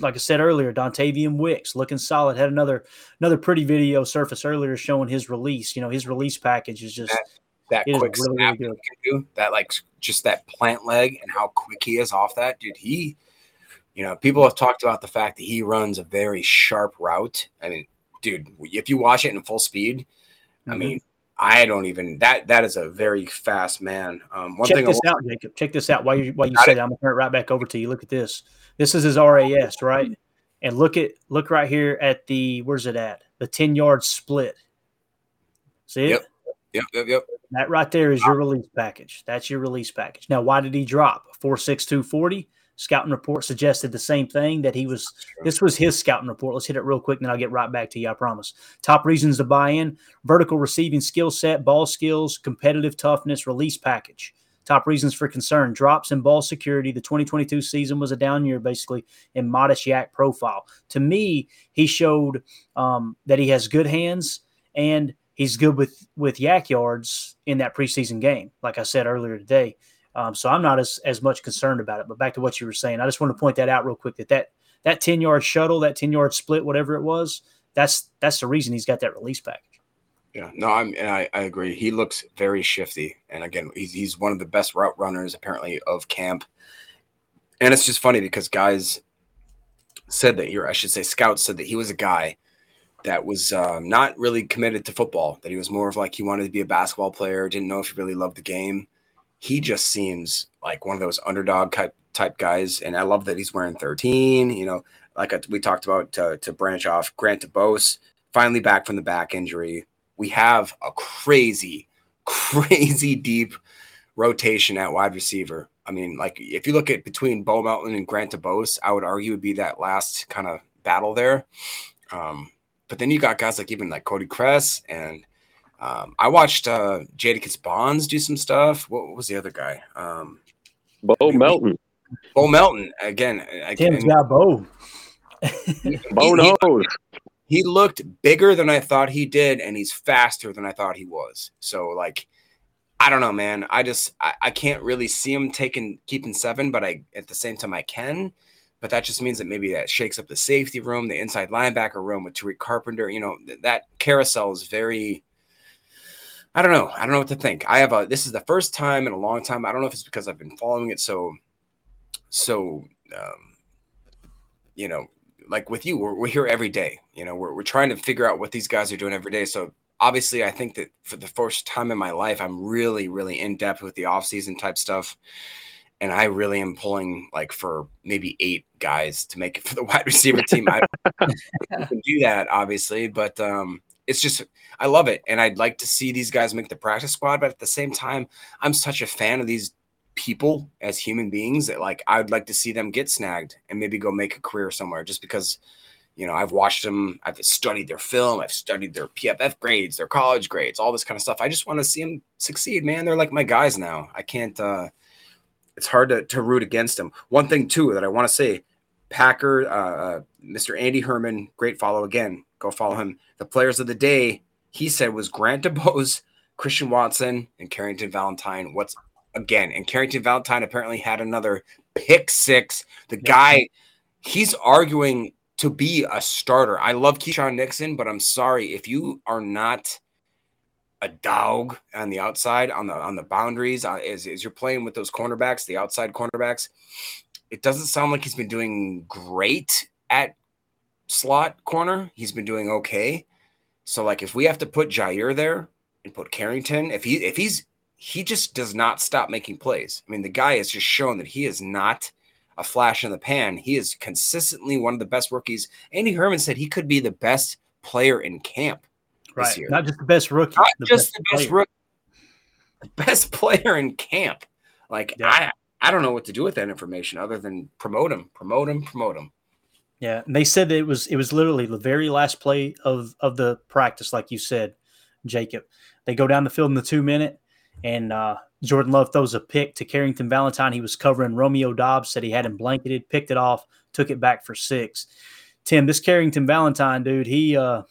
like I said earlier, Dontayvion Wicks looking solid. Had another another pretty video surface earlier showing his release. You know, his release package is just that, that quick really, snap really good. That like just that plant leg and how quick he is off that, dude. He, you know, people have talked about the fact that he runs a very sharp route. I mean, dude, if you watch it in full speed, mm-hmm. I mean, I don't even that. That is a very fast man. Um, one Check thing this I want- out, Jacob. Check this out. While you while you say that, I'm gonna turn it right back over to you. Look at this. This is his R A S, right? And look at look right here at the where's it at? The ten yard split. See it? Yep. Yep. Yep. Yep. That right there is your release package. That's your release package. Now, why did he drop four six two forty? Scouting report suggested the same thing, that he was – this was his scouting report. Let's hit it real quick, and then I'll get right back to you, I promise. Top reasons to buy in, vertical receiving skill set, ball skills, competitive toughness, release package. Top reasons for concern, drops in ball security. The twenty twenty-two season was a down year, basically, in modest yak profile. To me, he showed um, that he has good hands and he's good with, with yak yards in that preseason game, like I said earlier today. Um, so I'm not as, as much concerned about it. But back to what you were saying, I just want to point that out real quick, that that, that ten-yard shuttle, that ten-yard split, whatever it was, that's that's the reason he's got that release package. Yeah, no, I'm, and I, I agree. He looks very shifty. And, again, he's, he's one of the best route runners, apparently, of camp. And it's just funny because guys said that – or I should say scouts said that he was a guy that was uh, not really committed to football, that he was more of like he wanted to be a basketball player, didn't know if he really loved the game. He just seems like one of those underdog type, type guys, and I love that he's wearing thirteen. You know, like I, we talked about to, to branch off, Grant DuBose, finally back from the back injury. We have a crazy, crazy deep rotation at wide receiver. I mean, like if you look at between Bo Melton and Grant DuBose, I would argue would be that last kind of battle there. Um, but then you got guys like even like Cody Kress and – Um, I watched uh, Jadakiss Bonds do some stuff. What, what was the other guy? Um, Bo I mean, Melton. Bo Melton again. Tim's got Bo. he, Bo knows. He looked, he looked bigger than I thought he did, and he's faster than I thought he was. So, like, I don't know, man. I just I, I can't really see him taking keeping seven, but I at the same time I can. But that just means that maybe that shakes up the safety room, the inside linebacker room with Tariq Carpenter. You know, th- that carousel is very. I don't know. I don't know what to think. I have a, this is the first time in a long time. I don't know if it's because I've been following it. So, so, um, you know, like with you, we're, we're here every day, you know, we're, we're trying to figure out what these guys are doing every day. So obviously I think that for the first time in my life, I'm really, really in depth with the off season type stuff. And I really am pulling like for maybe eight guys to make it for the wide receiver team. I don't know if we can do that obviously, but, um, it's just, I love it. And I'd like to see these guys make the practice squad. But at the same time, I'm such a fan of these people as human beings that, like, I'd like to see them get snagged and maybe go make a career somewhere, just because, you know, I've watched them. I've studied their film. I've studied their P F F grades, their college grades, all this kind of stuff. I just want to see them succeed, man. They're like my guys now. I can't, uh, it's hard to, to root against them. One thing too, that I want to say, Packer, uh, Mister Andy Herman, great follow again. Go follow him. The players of the day, he said, was Grant DuBose, Christian Watson, and Carrington Valentine. What's again? And Carrington Valentine apparently had another pick six. The guy, he's arguing to be a starter. I love Keyshawn Nixon, but I'm sorry, if you are not a dog on the outside, on the on the boundaries, uh, as, as you're playing with those cornerbacks, the outside cornerbacks, it doesn't sound like he's been doing great at slot corner. He's been doing okay. So, like, if we have to put Jair there and put Carrington, if he if he's he just does not stop making plays. I mean, the guy has just shown that he is not a flash in the pan. He is consistently one of the best rookies. Andy Herman said he could be the best player in camp right. this year. Not just the best rookie. Not the just best the best player. rookie. The best player in camp. Like, yeah. I I don't know what to do with that information other than promote him, promote him, promote him. Yeah, and they said that it was it was literally the very last play of, of the practice, like you said, Jacob. They go down the field in the two-minute, and uh, Jordan Love throws a pick to Carrington Valentine. He was covering Romeo Dobbs, said he had him blanketed, picked it off, took it back for six. Tim, this Carrington Valentine dude, he uh,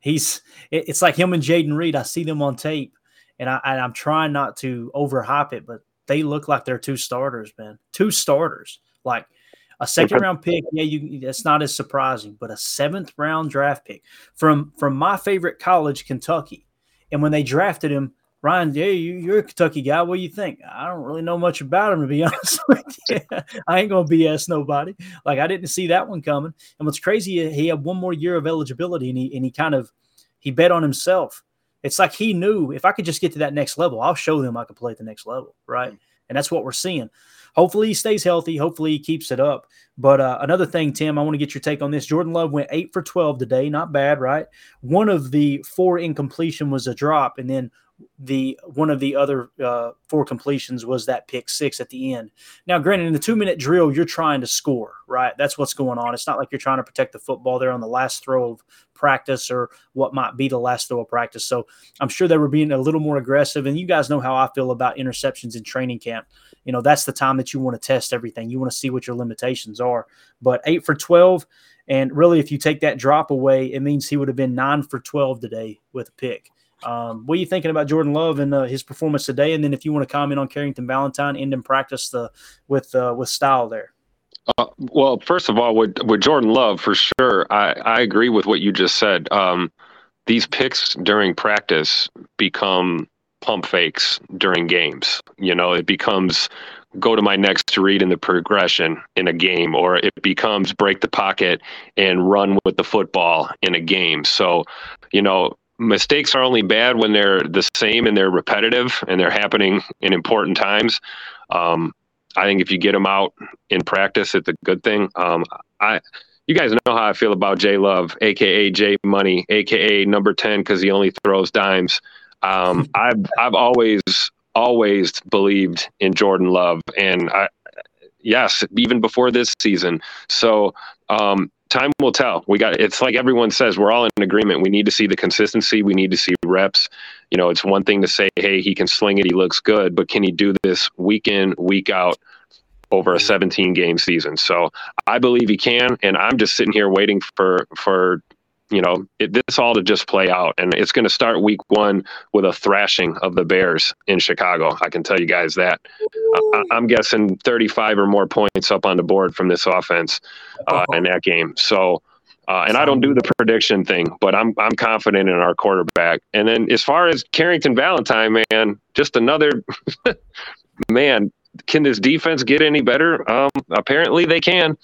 he's it, it's like him and Jayden Reed. I see them on tape, and, I, and I'm trying not to overhype it, but they look like they're two starters, man. Two starters, like – a second-round pick, yeah, you that's not as surprising, but a seventh-round draft pick from from my favorite college, Kentucky. And when they drafted him, Ryan, yeah, you, you're a Kentucky guy. What do you think? I don't really know much about him, to be honest with you. I ain't going to B S nobody. Like, I didn't see that one coming. And what's crazy, he had one more year of eligibility, and he and he kind of – he bet on himself. It's like he knew, if I could just get to that next level, I'll show them I can play at the next level, right? And that's what we're seeing. Hopefully he stays healthy. Hopefully he keeps it up. But uh, another thing, Tim, I want to get your take on this. Jordan Love went eight for twelve today. Not bad, right? One of the four incompletion was a drop, and then the one of the other uh, four completions was that pick six at the end. Now, granted, in the two-minute drill, you're trying to score, right? That's what's going on. It's not like you're trying to protect the football there on the last throw of practice or what might be the last throw of practice. So I'm sure they were being a little more aggressive, and you guys know how I feel about interceptions in training camp. You know, that's the time that you want to test everything. You want to see what your limitations are. But eight for twelve, and really if you take that drop away, it means he would have been nine for twelve today with a pick. Um, what are you thinking about Jordan Love and uh, his performance today? And then if you want to comment on Carrington Valentine, end in practice the, with uh, with style there. Uh, well, first of all, with, with Jordan Love, for sure, I, I agree with what you just said. Um, these picks during practice become pump fakes during games. You know, it becomes go to my next read in the progression in a game, or it becomes break the pocket and run with the football in a game. So, you know, mistakes are only bad when they're the same and they're repetitive and they're happening in important times. Um, I think if you get them out in practice, it's a good thing. Um, I, you guys know how I feel about J Love, A K A J Money, A K A number ten, because he only throws dimes. Um, I've, I've always, always believed in Jordan Love. And I, yes, even before this season. So, um, time will tell. We got, it's like everyone says, we're all in agreement. We need to see the consistency. We need to see reps. You know, it's one thing to say, hey, he can sling it. He looks good, but can he do this week in, week out over a seventeen game season? So I believe he can. And I'm just sitting here waiting for, for, you know, it, this all to just play out. And it's going to start week one with a thrashing of the Bears in Chicago. I can tell you guys that. I, I'm guessing thirty-five or more points up on the board from this offense uh, in that game. So, uh, and I don't do the prediction thing, but I'm I'm confident in our quarterback. And then as far as Carrington Valentine, man, just another – man, can this defense get any better? Um, apparently they can.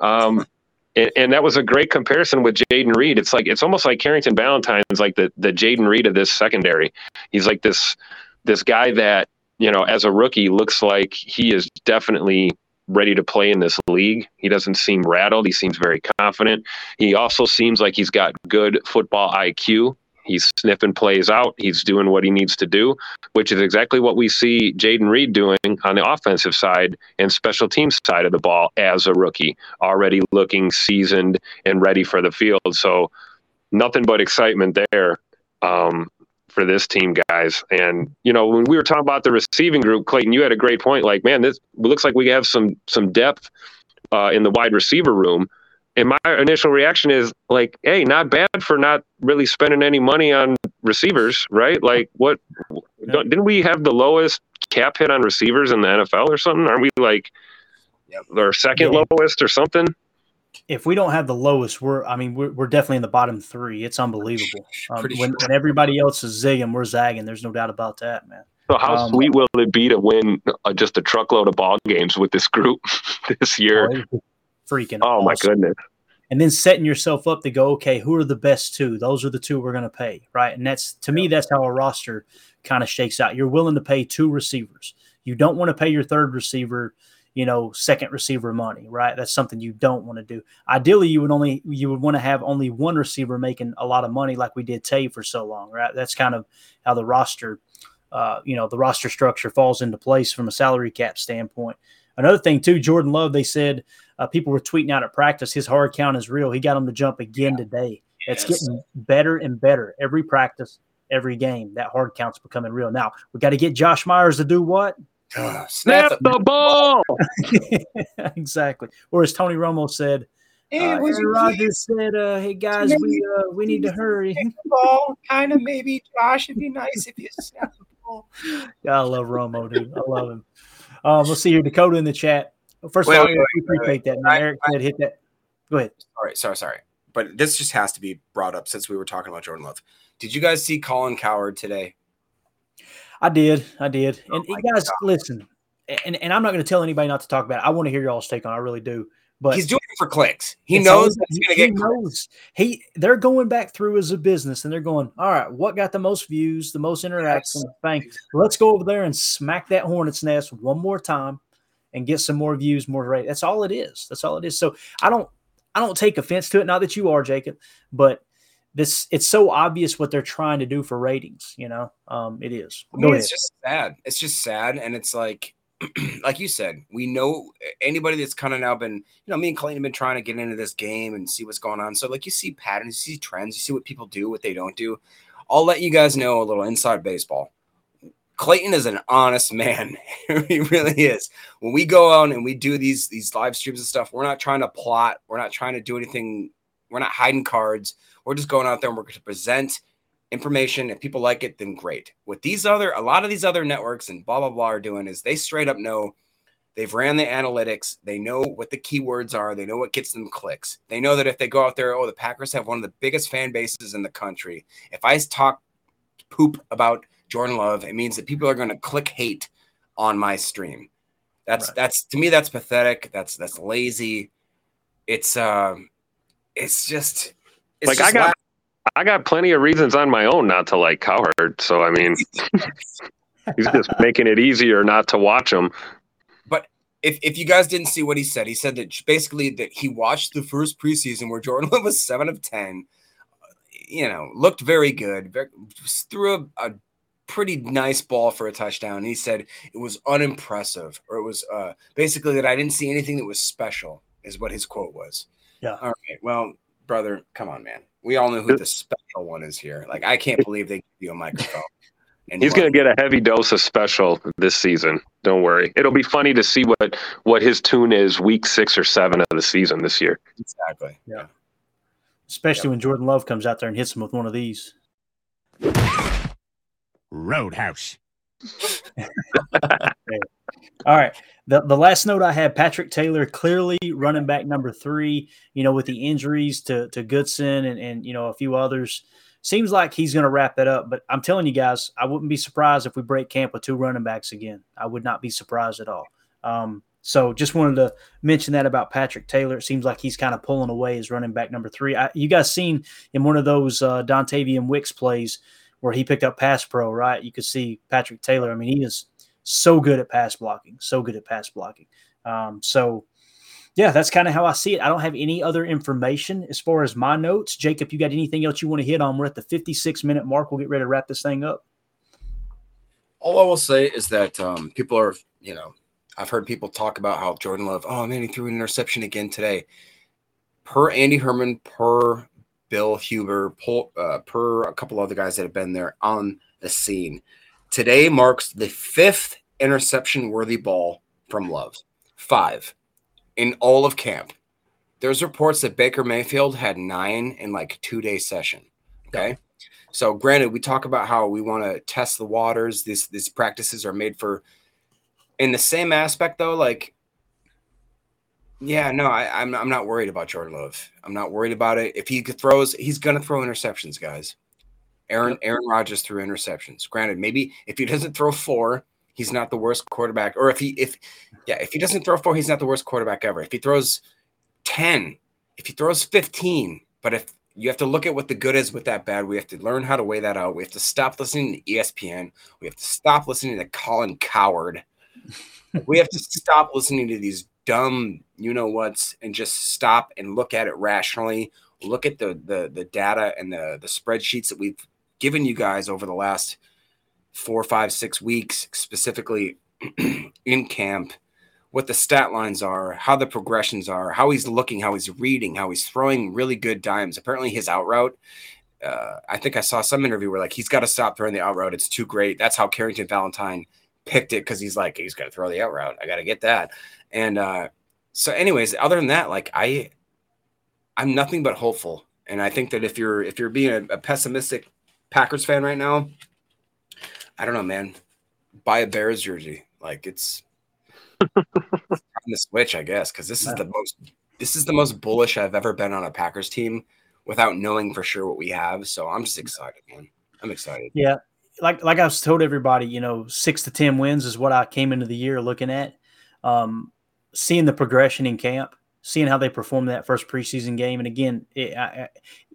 Um And, and that was a great comparison with Jayden Reed. It's like it's almost like Carrington Valentine's like the the Jayden Reed of this secondary. He's like this this guy that, you know, as a rookie looks like he is definitely ready to play in this league. He doesn't seem rattled. He seems very confident. He also seems like he's got good football I Q. He's sniffing plays out. He's doing what he needs to do, which is exactly what we see Jayden Reed doing on the offensive side and special teams side of the ball as a rookie, already looking seasoned and ready for the field. So nothing but excitement there um, for this team, guys. And, you know, when we were talking about the receiving group, Clayton, you had a great point. Like, man, this looks like we have some some depth uh, in the wide receiver room. And my initial reaction is like, hey, not bad for not really spending any money on receivers, right? Like, what don't, didn't we have the lowest cap hit on receivers in the N F L or something? Aren't we like yep. our second yeah. lowest or something? If we don't have the lowest, we're I mean, we're, we're definitely in the bottom three. It's unbelievable. Um, when, sure. when everybody else is zigging, we're zagging. There's no doubt about that, man. So how um, sweet will it be to win uh, just a truckload of ball games with this group this year? Oh, freaking oh awesome. My goodness. And then setting yourself up to go, okay, who are the best two? Those are the two we're going to pay, right? And that's, to me, that's how a roster kind of shakes out. You're willing to pay two receivers. You don't want to pay your third receiver, you know, second receiver money, right? That's something you don't want to do. Ideally, you would only you would want to have only one receiver making a lot of money, like we did Tay for so long, right? That's kind of how the roster, uh, you know, the roster structure falls into place from a salary cap standpoint. Another thing, too, Jordan Love, they said uh, people were tweeting out at practice, his hard count is real. He got him to jump again yeah. today. Yes. It's getting better and better. Every practice, every game, that hard count's becoming real. Now, we got to get Josh Myers to do what? Uh, snap the, the ball! Exactly. Or as Tony Romo said, hey, uh, Rodgers said, uh, hey, guys, maybe, we uh, we need to hurry. Ball, kind of maybe, Josh, it'd be nice if you snap the ball. Yeah, I love Romo, dude. I love him. Um, let's see here, Dakota in the chat. First wait, of all, wait, we appreciate that. I, Eric said hit that. Go ahead. Sorry, sorry, sorry. But this just has to be brought up since we were talking about Jordan Love. Did you guys see Colin Cowherd today? I did. I did. Oh, and guys, God. listen, and, and I'm not going to tell anybody not to talk about it. I want to hear y'all's take on it. I really do. But he's doing it for clicks. He knows that he's going to get clicks. He, they're going back through as a business, and they're going, all right, what got the most views, the most interaction? Bang. Let's go over there and smack that hornet's nest one more time and get some more views, more rate. That's all it is. That's all it is. So I don't I don't take offense to it, not that you are, Jacob, but this it's so obvious what they're trying to do for ratings, you know? Um, it is. I mean, it's just sad. It's just sad, and it's like – like you said, we know anybody that's kind of now been, you know, me and Clayton have been trying to get into this game and see what's going on. So, like, you see patterns, you see trends, you see what people do, what they don't do. I'll let you guys know a little inside baseball. Clayton is an honest man. He really is. When we go on and we do these, these live streams and stuff, we're not trying to plot. We're not trying to do anything. We're not hiding cards. We're just going out there and we're going to present information. If people like it, then great. What these other, a lot of these other networks and blah, blah, blah are doing is they straight up know they've ran the analytics. They know what the keywords are. They know what gets them clicks. They know that if they go out there, oh, the Packers have one of the biggest fan bases in the country. If I talk poop about Jordan Love, it means that people are going to click hate on my stream. That's, right. that's, to me, that's pathetic. That's, that's lazy. It's, um, it's just, it's like just I got, la- I got plenty of reasons on my own not to like Cowherd. So, I mean, he's just making it easier not to watch him. But if, if you guys didn't see what he said, he said that basically that he watched the first preseason where Jordan Love was seven of ten, you know, looked very good, very, threw a, a pretty nice ball for a touchdown. And he said it was unimpressive, or it was uh, basically that I didn't see anything that was special is what his quote was. Yeah. All right. Well, brother, come on, man. We all know who the special one is here. Like, I can't believe they give you a microphone. And he's going to get a heavy dose of special this season. Don't worry. It'll be funny to see what, what his tune is week six or seven of the season this year. Exactly. Yeah. Especially yeah. when Jordan Love comes out there and hits him with one of these. Roadhouse. All right. The the last note I had, Patrick Taylor, clearly running back number three, you know, with the injuries to, to Goodson and, and, you know, a few others. Seems like he's going to wrap that up. But I'm telling you guys, I wouldn't be surprised if we break camp with two running backs again. I would not be surprised at all. Um, so just wanted to mention that about Patrick Taylor. It seems like he's kind of pulling away as running back number three. I, you guys seen in one of those uh, Dontayvion Wicks plays where he picked up pass pro, right? You could see Patrick Taylor. I mean, he is – so good at pass blocking, so good at pass blocking. Um, so, yeah, that's kind of how I see it. I don't have any other information as far as my notes. Jacob, you got anything else you want to hit on? We're at the fifty-six minute mark. We'll get ready to wrap this thing up. All I will say is that um, people are, you know, I've heard people talk about how Jordan Love, oh, man, he threw an interception again today. Per Andy Herman, per Bill Huber, per, uh, per a couple other guys that have been there on the scene, today marks the fifth interception-worthy ball from Love. Five. In all of camp. There's reports that Baker Mayfield had nine in like a two-day session. Okay? So, granted, we talk about how we want to test the waters. These, these practices are made for – in the same aspect, though, like, yeah, no, I, I'm I'm not worried about Jordan Love. I'm not worried about it. If he throws, he's gonna throw interceptions, guys. Aaron Aaron Rodgers threw interceptions. Granted, maybe if he doesn't throw four, he's not the worst quarterback. Or if he if yeah, if he doesn't throw four, he's not the worst quarterback ever. If he throws ten, if he throws fifteen, but if you have to look at what the good is with that bad. We have to learn how to weigh that out. We have to stop listening to E S P N. We have to stop listening to Colin Cowherd. We have to stop listening to these dumb you-know-whats and just stop and look at it rationally. Look at the the, the data and the, the spreadsheets that we've given you guys over the last four, five, six weeks, specifically in camp, what the stat lines are, how the progressions are, how he's looking, how he's reading, how he's throwing really good dimes. Apparently his out route, uh, I think I saw some interview where like he's got to stop throwing the out route. It's too great. That's how Carrington Valentine picked it because he's like, he's got to throw the out route. I got to get that. And uh, so anyways, other than that, like I, I'm nothing but hopeful. And I think that if you're, if you're being a, a pessimistic Packers fan right now, I don't know, man, buy a Bears jersey. Like it's on the switch, I guess. Cause this is the most, this is the most bullish I've ever been on a Packers team without knowing for sure what we have. So I'm just excited, man. I'm excited. Yeah. Like like I was told everybody, you know, six to ten wins is what I came into the year looking at. Um, seeing the progression in camp, seeing how they performed that first preseason game, and again, it, I,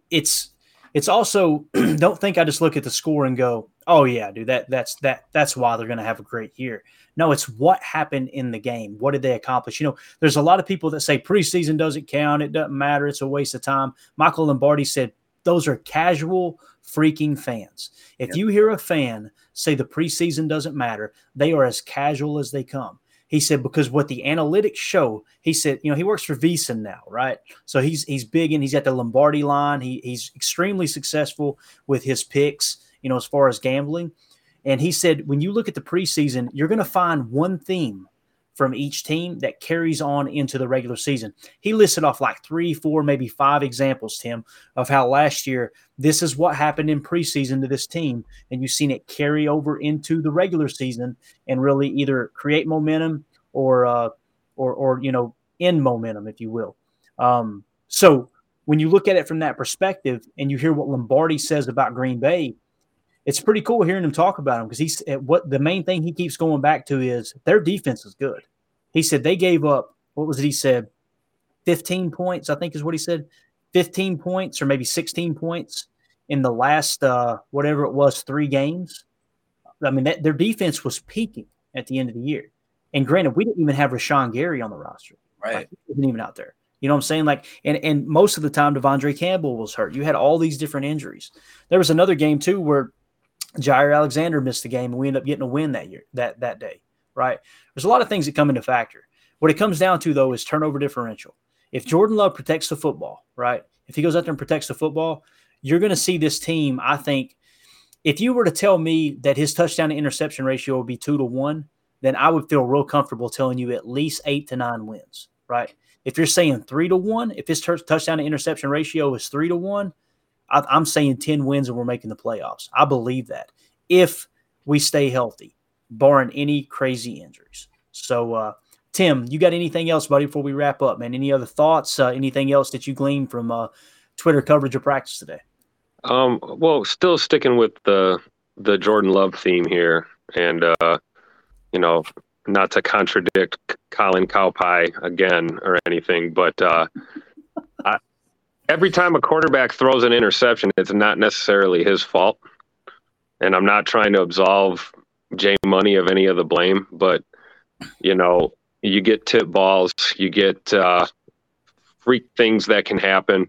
it's it's also don't think I just look at the score and go, oh yeah, dude, that that's that that's why they're going to have a great year. No, it's what happened in the game. What did they accomplish? You know, there's a lot of people that say preseason doesn't count, it doesn't matter, it's a waste of time. Michael Lombardi said those are casual freaking fans. If yep. you hear a fan say the preseason doesn't matter, they are as casual as they come. He said, because what the analytics show, he said, you know, he works for VEASAN now, right? So he's he's big and he's at the Lombardi line. He he's extremely successful with his picks, you know, as far as gambling. And he said, when you look at the preseason, you're going to find one theme from each team that carries on into the regular season. He listed off like three, four, maybe five examples, Tim, of how last year this is what happened in preseason to this team, and you've seen it carry over into the regular season and really either create momentum or, uh, or, or you know, end momentum, if you will. Um, so when you look at it from that perspective and you hear what Lombardi says about Green Bay, it's pretty cool hearing him talk about him because he's what the main thing he keeps going back to is their defense is good. He said they gave up, what was it he said, fifteen points, I think is what he said, fifteen points or maybe sixteen points in the last uh, whatever it was, three games. I mean, that, their defense was peaking at the end of the year. And granted, we didn't even have Rashawn Gary on the roster. Right. Like, he wasn't even out there. You know what I'm saying? Like, and, and most of the time, Devondre Campbell was hurt. You had all these different injuries. There was another game, too, where Jair Alexander missed the game, and we ended up getting a win that year, that that day, right? There's a lot of things that come into factor. What it comes down to, though, is turnover differential. If Jordan Love protects the football, right, if he goes out there and protects the football, you're going to see this team, I think, if you were to tell me that his touchdown to interception ratio would be two to one, then I would feel real comfortable telling you at least eight to nine wins, right? If you're saying three to one, if his t- touchdown to interception ratio is three to one, I'm saying ten wins and we're making the playoffs. I believe that if we stay healthy, barring any crazy injuries. So, uh, Tim, you got anything else, buddy, before we wrap up, man? Any other thoughts, uh, anything else that you gleaned from uh, Twitter coverage of practice today? Um, well, still sticking with the the Jordan Love theme here. And, uh, you know, not to contradict Colin Cowpie again or anything, but uh, I every time a quarterback throws an interception, it's not necessarily his fault. And I'm not trying to absolve Jay Money of any of the blame, but, you know, you get tip balls, you get uh, freak things that can happen,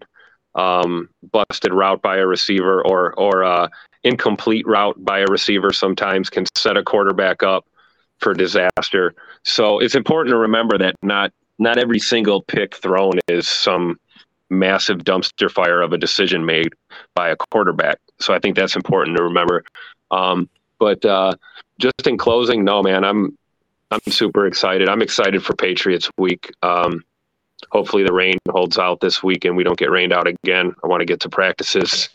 um, busted route by a receiver or or uh, incomplete route by a receiver sometimes can set a quarterback up for disaster. So it's important to remember that not not every single pick thrown is some massive dumpster fire of a decision made by a quarterback. So I think that's important to remember. Um, but uh, just in closing, no, man, I'm I'm super excited. I'm excited for Patriots week. Um, hopefully the rain holds out this week and we don't get rained out again. I want to get to practices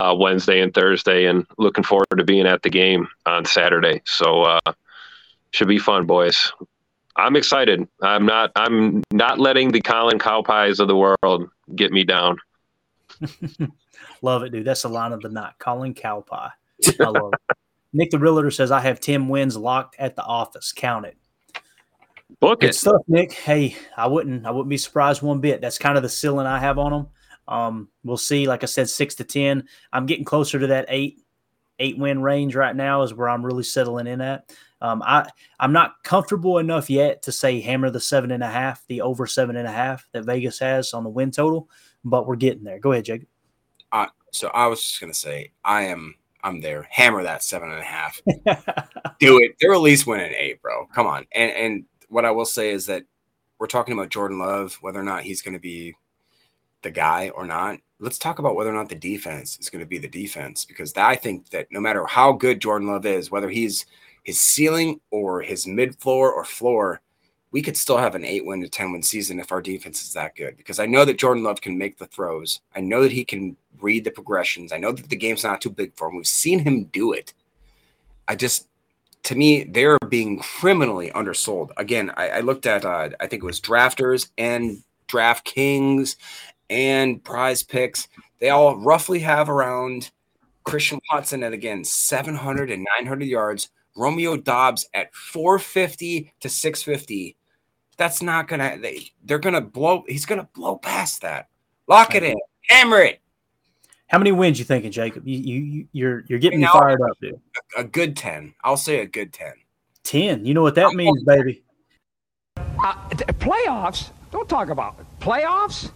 uh, Wednesday and Thursday, and looking forward to being at the game on Saturday. So uh, should be fun, boys. I'm excited. I'm not. I'm not letting the Colin Cowpies of the world get me down. Love it, dude. That's the line of the night. Colin Cowpie. I love it. Nick the Realtor says, I have ten wins locked at the office. Count it. Book Good it. Stuff, Nick. Hey, I wouldn't. I wouldn't be surprised one bit. That's kind of the ceiling I have on them. Um, we'll see. Like I said, six to ten. I'm getting closer to that eight, eight win range right now is where I'm really settling in at. Um, I, I'm not comfortable enough yet to say hammer the seven and a half, the over seven and a half that Vegas has on the win total, but we're getting there. Go ahead, Jacob. Uh, so I was just going to say, I am, I'm there. Hammer that seven and a half. Do it. They're at least winning eight, bro. Come on. And, and what I will say is that we're talking about Jordan Love, whether or not he's going to be the guy or not. Let's talk about whether or not the defense is going to be the defense, because I think that no matter how good Jordan Love is, whether he's his ceiling or his mid floor or floor, we could still have an eight win to ten win season if our defense is that good, because I know that Jordan Love can make the throws. I know that he can read the progressions. I know that the game's not too big for him. We've seen him do it. I just, to me, they're being criminally undersold. Again, I, I looked at, uh, I think it was Drafters and DraftKings and Prize Picks. They all roughly have around Christian Watson at, again, seven hundred and nine hundred yards. Romeo Doubs at four fifty to six fifty. That's not going to, they, they're going to blow, he's going to blow past that. Lock it in. Hammer it. How many wins you thinking, Jacob? You, you, you're, you're getting me fired up, dude. A, a good ten. I'll say a good ten. ten. You know what that I'm means, going. Baby. Uh, th- playoffs? Don't talk about it. Playoffs?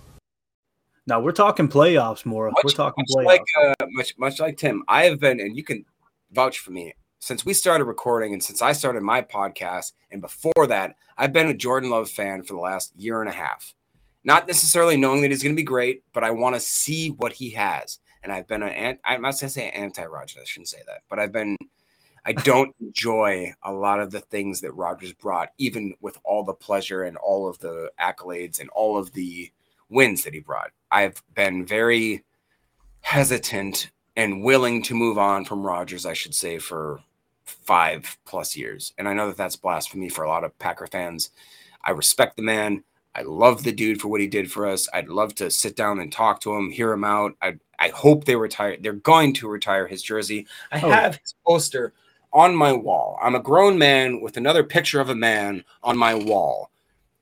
No, we're talking playoffs, Mora. We're talking much playoffs. Like, uh, much, much like Tim, I have been, and you can vouch for me, since we started recording and since I started my podcast, and before that, I've been a Jordan Love fan for the last year and a half. Not necessarily knowing that he's going to be great, but I want to see what he has. And I've been an, I'm not going to say anti-Rodgers, I shouldn't say that, but I've been, I don't enjoy a lot of the things that Rodgers brought, even with all the pleasure and all of the accolades and all of the wins that he brought. I've been very hesitant and willing to move on from Rodgers, I should say, for five plus years. And I know that that's blasphemy for a lot of Packer fans. I respect the man. I love the dude for what he did for us. I'd love to sit down and talk to him, hear him out. I I hope they retire. They're going to retire his jersey. I oh. have his poster on my wall. I'm a grown man with another picture of a man on my wall.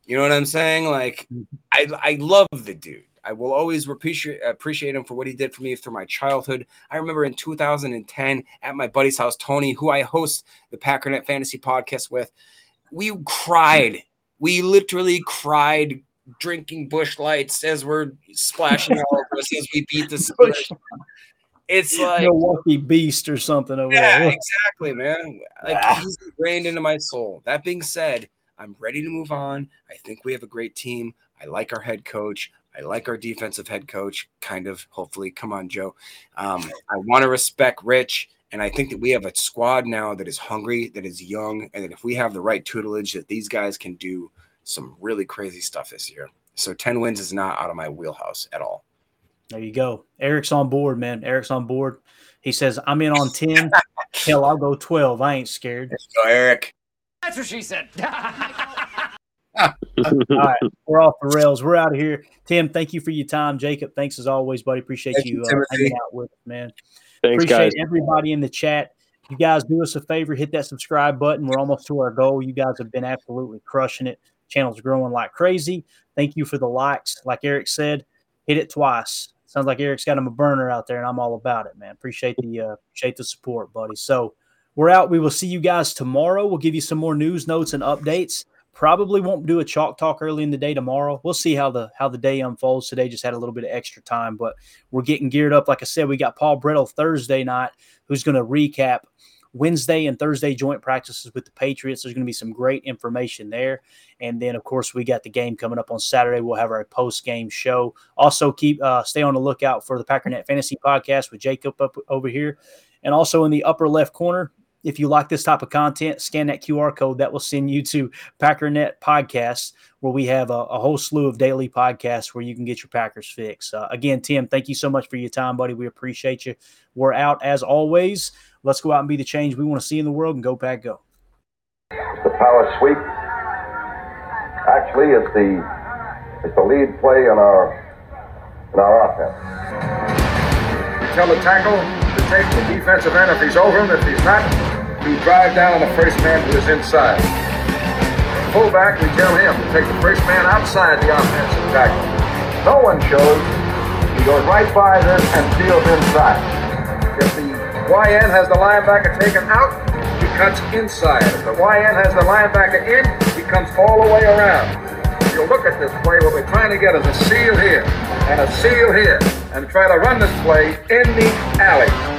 You know what I'm saying? Like, I I love the dude. I will always appreciate appreciate him for what he did for me through my childhood. I remember in two thousand ten at my buddy's house, Tony, who I host the Packernet Fantasy Podcast with, we cried. We literally cried drinking Busch Lights as we're splashing all over us as we beat the Busch. It's like Milwaukee Beast or something over yeah, there. Yeah, exactly, man. Like, ah. He's ingrained into my soul. That being said, I'm ready to move on. I think we have a great team. I like our head coach. I like our defensive head coach, kind of, hopefully. Come on, Joe. Um, I want to respect Rich, and I think that we have a squad now that is hungry, that is young, and that if we have the right tutelage, that these guys can do some really crazy stuff this year. So ten wins is not out of my wheelhouse at all. There you go. Eric's on board, man. Eric's on board. He says, I'm in on ten. Hell, I'll go twelve. I ain't scared. Let's go, Eric. That's what she said. All right, we're off the rails. We're out of here. Tim, thank you for your time. Jacob, thanks as always, buddy. Appreciate thank you, you uh, hanging out with us, man. Thanks, Appreciate guys. Everybody in the chat. You guys do us a favor, hit that subscribe button. We're almost to our goal. You guys have been absolutely crushing it. Channel's growing like crazy. Thank you for the likes. Like Eric said, hit it twice. Sounds like Eric's got him a burner out there, and I'm all about it, man. Appreciate the uh, appreciate the support, buddy. So we're out. We will see you guys tomorrow. We'll give you some more news, notes, and updates. Probably won't do a chalk talk early in the day tomorrow. We'll see how the how the day unfolds. Today just had a little bit of extra time, but we're getting geared up. Like I said, we got Paul Brettel Thursday night, who's going to recap Wednesday and Thursday joint practices with the Patriots. There's going to be some great information there. And then, of course, we got the game coming up on Saturday. We'll have our post-game show. Also, keep uh, stay on the lookout for the Packernet Fantasy Podcast with Jacob up over here. And also in the upper left corner, if you like this type of content, scan that Q R code. That will send you to Packernet Podcast, where we have a, a whole slew of daily podcasts where you can get your Packers fix. Uh, again, Tim, thank you so much for your time, buddy. We appreciate you. We're out as always. Let's go out and be the change we want to see in the world, and go Pack go. It's the power sweep. Actually, it's the it's the lead play in our in our offense. Tell the tackle to take the defensive end if he's over him. If he's not, we drive down on the first man who is inside. Fullback, we tell him to take the first man outside the offensive tackle. No one shows. He goes right by them and steals inside. If the Y N has the linebacker taken out, he cuts inside. If the Y N has the linebacker in, he comes all the way around. If you look at this play, what we're trying to get is a seal here and a seal here and try to run this play in the alley.